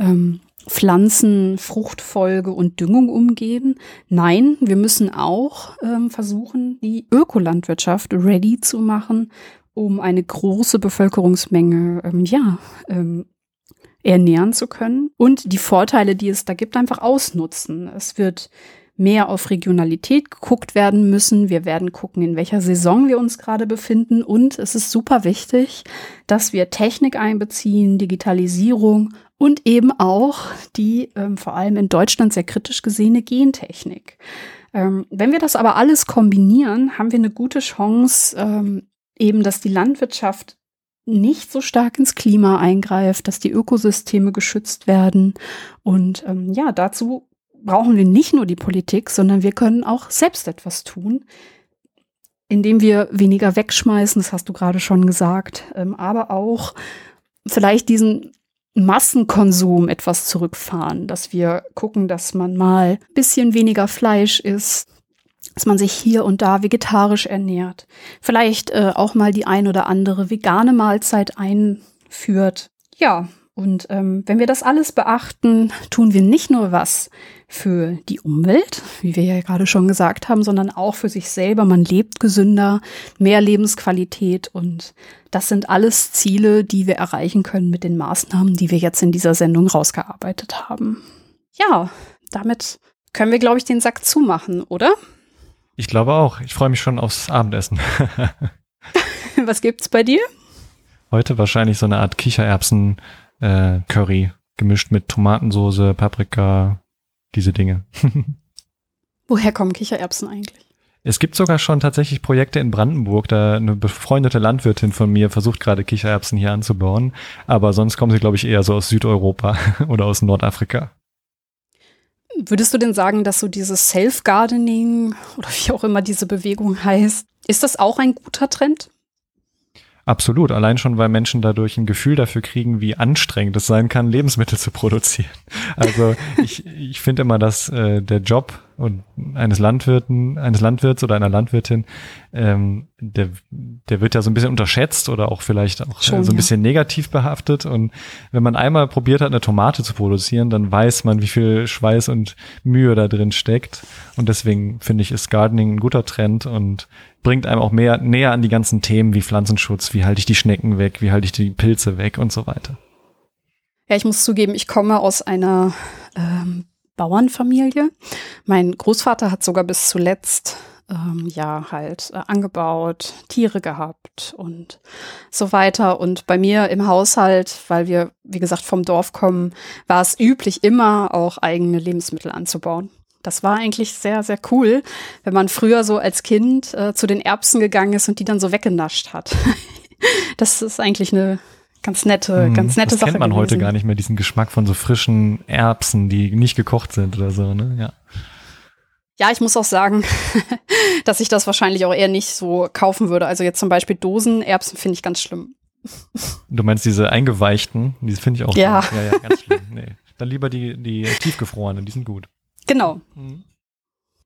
ähm, Pflanzen, Fruchtfolge und Düngung umgehen. Nein, wir müssen auch ähm, versuchen, die Ökolandwirtschaft ready zu machen, um eine große Bevölkerungsmenge ähm, ja, ähm, ernähren zu können und die Vorteile, die es da gibt, einfach ausnutzen. Es wird mehr auf Regionalität geguckt werden müssen. Wir werden gucken, in welcher Saison wir uns gerade befinden. Und es ist super wichtig, dass wir Technik einbeziehen, Digitalisierung und eben auch die ähm, vor allem in Deutschland sehr kritisch gesehene Gentechnik. Ähm, wenn wir das aber alles kombinieren, haben wir eine gute Chance, ähm, eben, dass die Landwirtschaft nicht so stark ins Klima eingreift, dass die Ökosysteme geschützt werden. Und ähm, ja, dazu brauchen wir nicht nur die Politik, sondern wir können auch selbst etwas tun, indem wir weniger wegschmeißen, das hast du gerade schon gesagt, aber auch vielleicht diesen Massenkonsum etwas zurückfahren, dass wir gucken, dass man mal ein bisschen weniger Fleisch isst, dass man sich hier und da vegetarisch ernährt, vielleicht auch mal die ein oder andere vegane Mahlzeit einführt. Ja, und ähm, wenn wir das alles beachten, tun wir nicht nur was für die Umwelt, wie wir ja gerade schon gesagt haben, sondern auch für sich selber. Man lebt gesünder, mehr Lebensqualität und das sind alles Ziele, die wir erreichen können mit den Maßnahmen, die wir jetzt in dieser Sendung rausgearbeitet haben. Ja, damit können wir, glaube ich, den Sack zumachen, oder? Ich glaube auch. Ich freue mich schon aufs Abendessen. Was gibt's bei dir? Heute wahrscheinlich so eine Art Kichererbsen Curry, gemischt mit Tomatensoße, Paprika, diese Dinge. Woher kommen Kichererbsen eigentlich? Es gibt sogar schon tatsächlich Projekte in Brandenburg, da eine befreundete Landwirtin von mir versucht gerade Kichererbsen hier anzubauen, aber sonst kommen sie, glaube ich, eher so aus Südeuropa oder aus Nordafrika. Würdest du denn sagen, dass so dieses Self-Gardening oder wie auch immer diese Bewegung heißt, ist das auch ein guter Trend? Absolut, allein schon, weil Menschen dadurch ein Gefühl dafür kriegen, wie anstrengend es sein kann, Lebensmittel zu produzieren. Also ich, ich finde immer, dass äh, der Job und eines Landwirten, eines Landwirts oder einer Landwirtin, ähm, der, der wird ja so ein bisschen unterschätzt oder auch vielleicht auch Schon, äh, so ein ja. bisschen negativ behaftet. Und wenn man einmal probiert hat, eine Tomate zu produzieren, dann weiß man, wie viel Schweiß und Mühe da drin steckt. Und deswegen finde ich, ist Gardening ein guter Trend und bringt einem auch mehr näher an die ganzen Themen wie Pflanzenschutz, wie halte ich die Schnecken weg, wie halte ich die Pilze weg und so weiter. Ja, ich muss zugeben, ich komme aus einer ähm, Bauernfamilie. Mein Großvater hat sogar bis zuletzt ähm, ja halt äh, angebaut, Tiere gehabt und so weiter. Und bei mir im Haushalt, weil wir, wie gesagt, vom Dorf kommen, war es üblich, immer auch eigene Lebensmittel anzubauen. Das war eigentlich sehr, sehr cool, wenn man früher so als Kind äh, zu den Erbsen gegangen ist und die dann so weggenascht hat. Das ist eigentlich eine ganz nette, hm, ganz nette das Sache. Das kennt man gewesen. Heute gar nicht mehr, diesen Geschmack von so frischen Erbsen, die nicht gekocht sind oder so, ne? Ja. Ja, ich muss auch sagen, dass ich das wahrscheinlich auch eher nicht so kaufen würde. Also jetzt zum Beispiel Dosenerbsen finde ich ganz schlimm. Du meinst diese eingeweichten? Die finde ich auch ja. Gut. Ja, ja, ganz schlimm. Nee. Dann lieber die, die tiefgefrorenen, die sind gut. Genau. Mhm.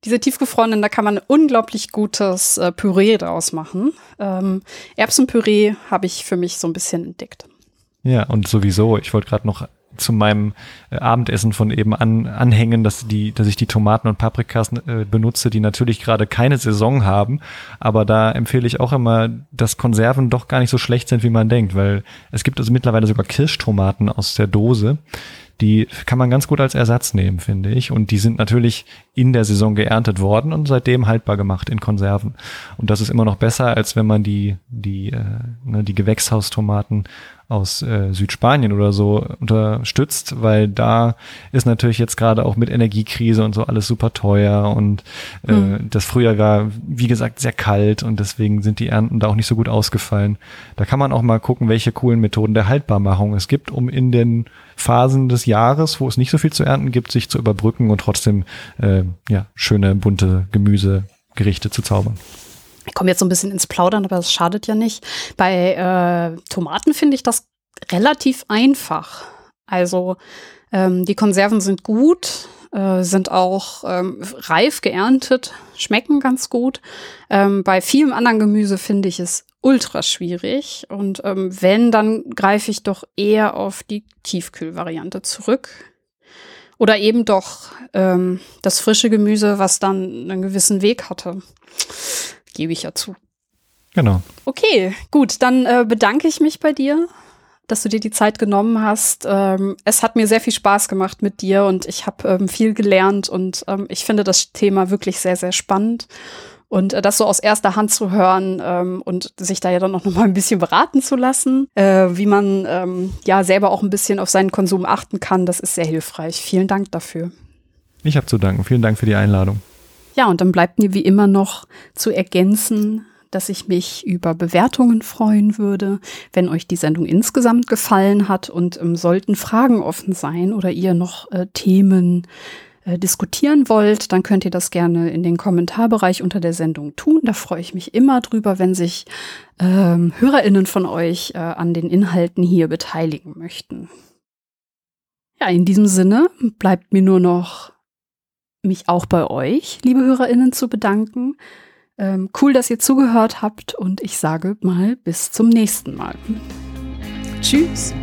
Diese tiefgefrorenen, da kann man ein unglaublich gutes äh, Püree draus machen. Ähm, Erbsenpüree habe ich für mich so ein bisschen entdeckt. Ja, und sowieso, ich wollte gerade noch zu meinem äh, Abendessen von eben an, anhängen, dass, die, dass ich die Tomaten und Paprikas äh, benutze, die natürlich gerade keine Saison haben. Aber da empfehle ich auch immer, dass Konserven doch gar nicht so schlecht sind, wie man denkt. Weil es gibt also mittlerweile sogar Kirschtomaten aus der Dose. Die kann man ganz gut als Ersatz nehmen, finde ich. Und die sind natürlich in der Saison geerntet worden und seitdem haltbar gemacht in Konserven. Und das ist immer noch besser, als wenn man die die äh, ne, die Gewächshaustomaten aus äh, Südspanien oder so unterstützt, weil da ist natürlich jetzt gerade auch mit Energiekrise und so alles super teuer und äh, mhm. das Frühjahr war, wie gesagt, sehr kalt und deswegen sind die Ernten da auch nicht so gut ausgefallen. Da kann man auch mal gucken, welche coolen Methoden der Haltbarmachung es gibt, um in den Phasen des Jahres, wo es nicht so viel zu ernten gibt, sich zu überbrücken und trotzdem äh, ja, schöne, bunte Gemüsegerichte zu zaubern. Ich komme jetzt so ein bisschen ins Plaudern, aber das schadet ja nicht. Bei äh, Tomaten finde ich das relativ einfach. Also ähm, die Konserven sind gut, äh, sind auch ähm, reif geerntet, schmecken ganz gut. Ähm, bei vielem anderen Gemüse finde ich es ultra schwierig. Und ähm, wenn, dann greife ich doch eher auf die Tiefkühlvariante zurück. Oder eben doch ähm, das frische Gemüse, was dann einen gewissen Weg hatte. Gebe ich ja zu. Genau. Okay, gut, dann äh, bedanke ich mich bei dir, dass du dir die Zeit genommen hast. Ähm, es hat mir sehr viel Spaß gemacht mit dir und ich habe ähm, viel gelernt und ähm, ich finde das Thema wirklich sehr, sehr spannend. Und äh, das so aus erster Hand zu hören ähm, und sich da ja dann auch noch mal ein bisschen beraten zu lassen, äh, wie man ähm, ja selber auch ein bisschen auf seinen Konsum achten kann, das ist sehr hilfreich. Vielen Dank dafür. Ich habe zu danken. Vielen Dank für die Einladung. Ja, und dann bleibt mir wie immer noch zu ergänzen, dass ich mich über Bewertungen freuen würde, wenn euch die Sendung insgesamt gefallen hat und ähm, sollten Fragen offen sein oder ihr noch äh, Themen äh, diskutieren wollt, dann könnt ihr das gerne in den Kommentarbereich unter der Sendung tun. Da freue ich mich immer drüber, wenn sich ähm, HörerInnen von euch äh, an den Inhalten hier beteiligen möchten. Ja, in diesem Sinne bleibt mir nur noch mich auch bei euch, liebe HörerInnen, zu bedanken. Ähm, cool, dass ihr zugehört habt und ich sage mal bis zum nächsten Mal. Tschüss!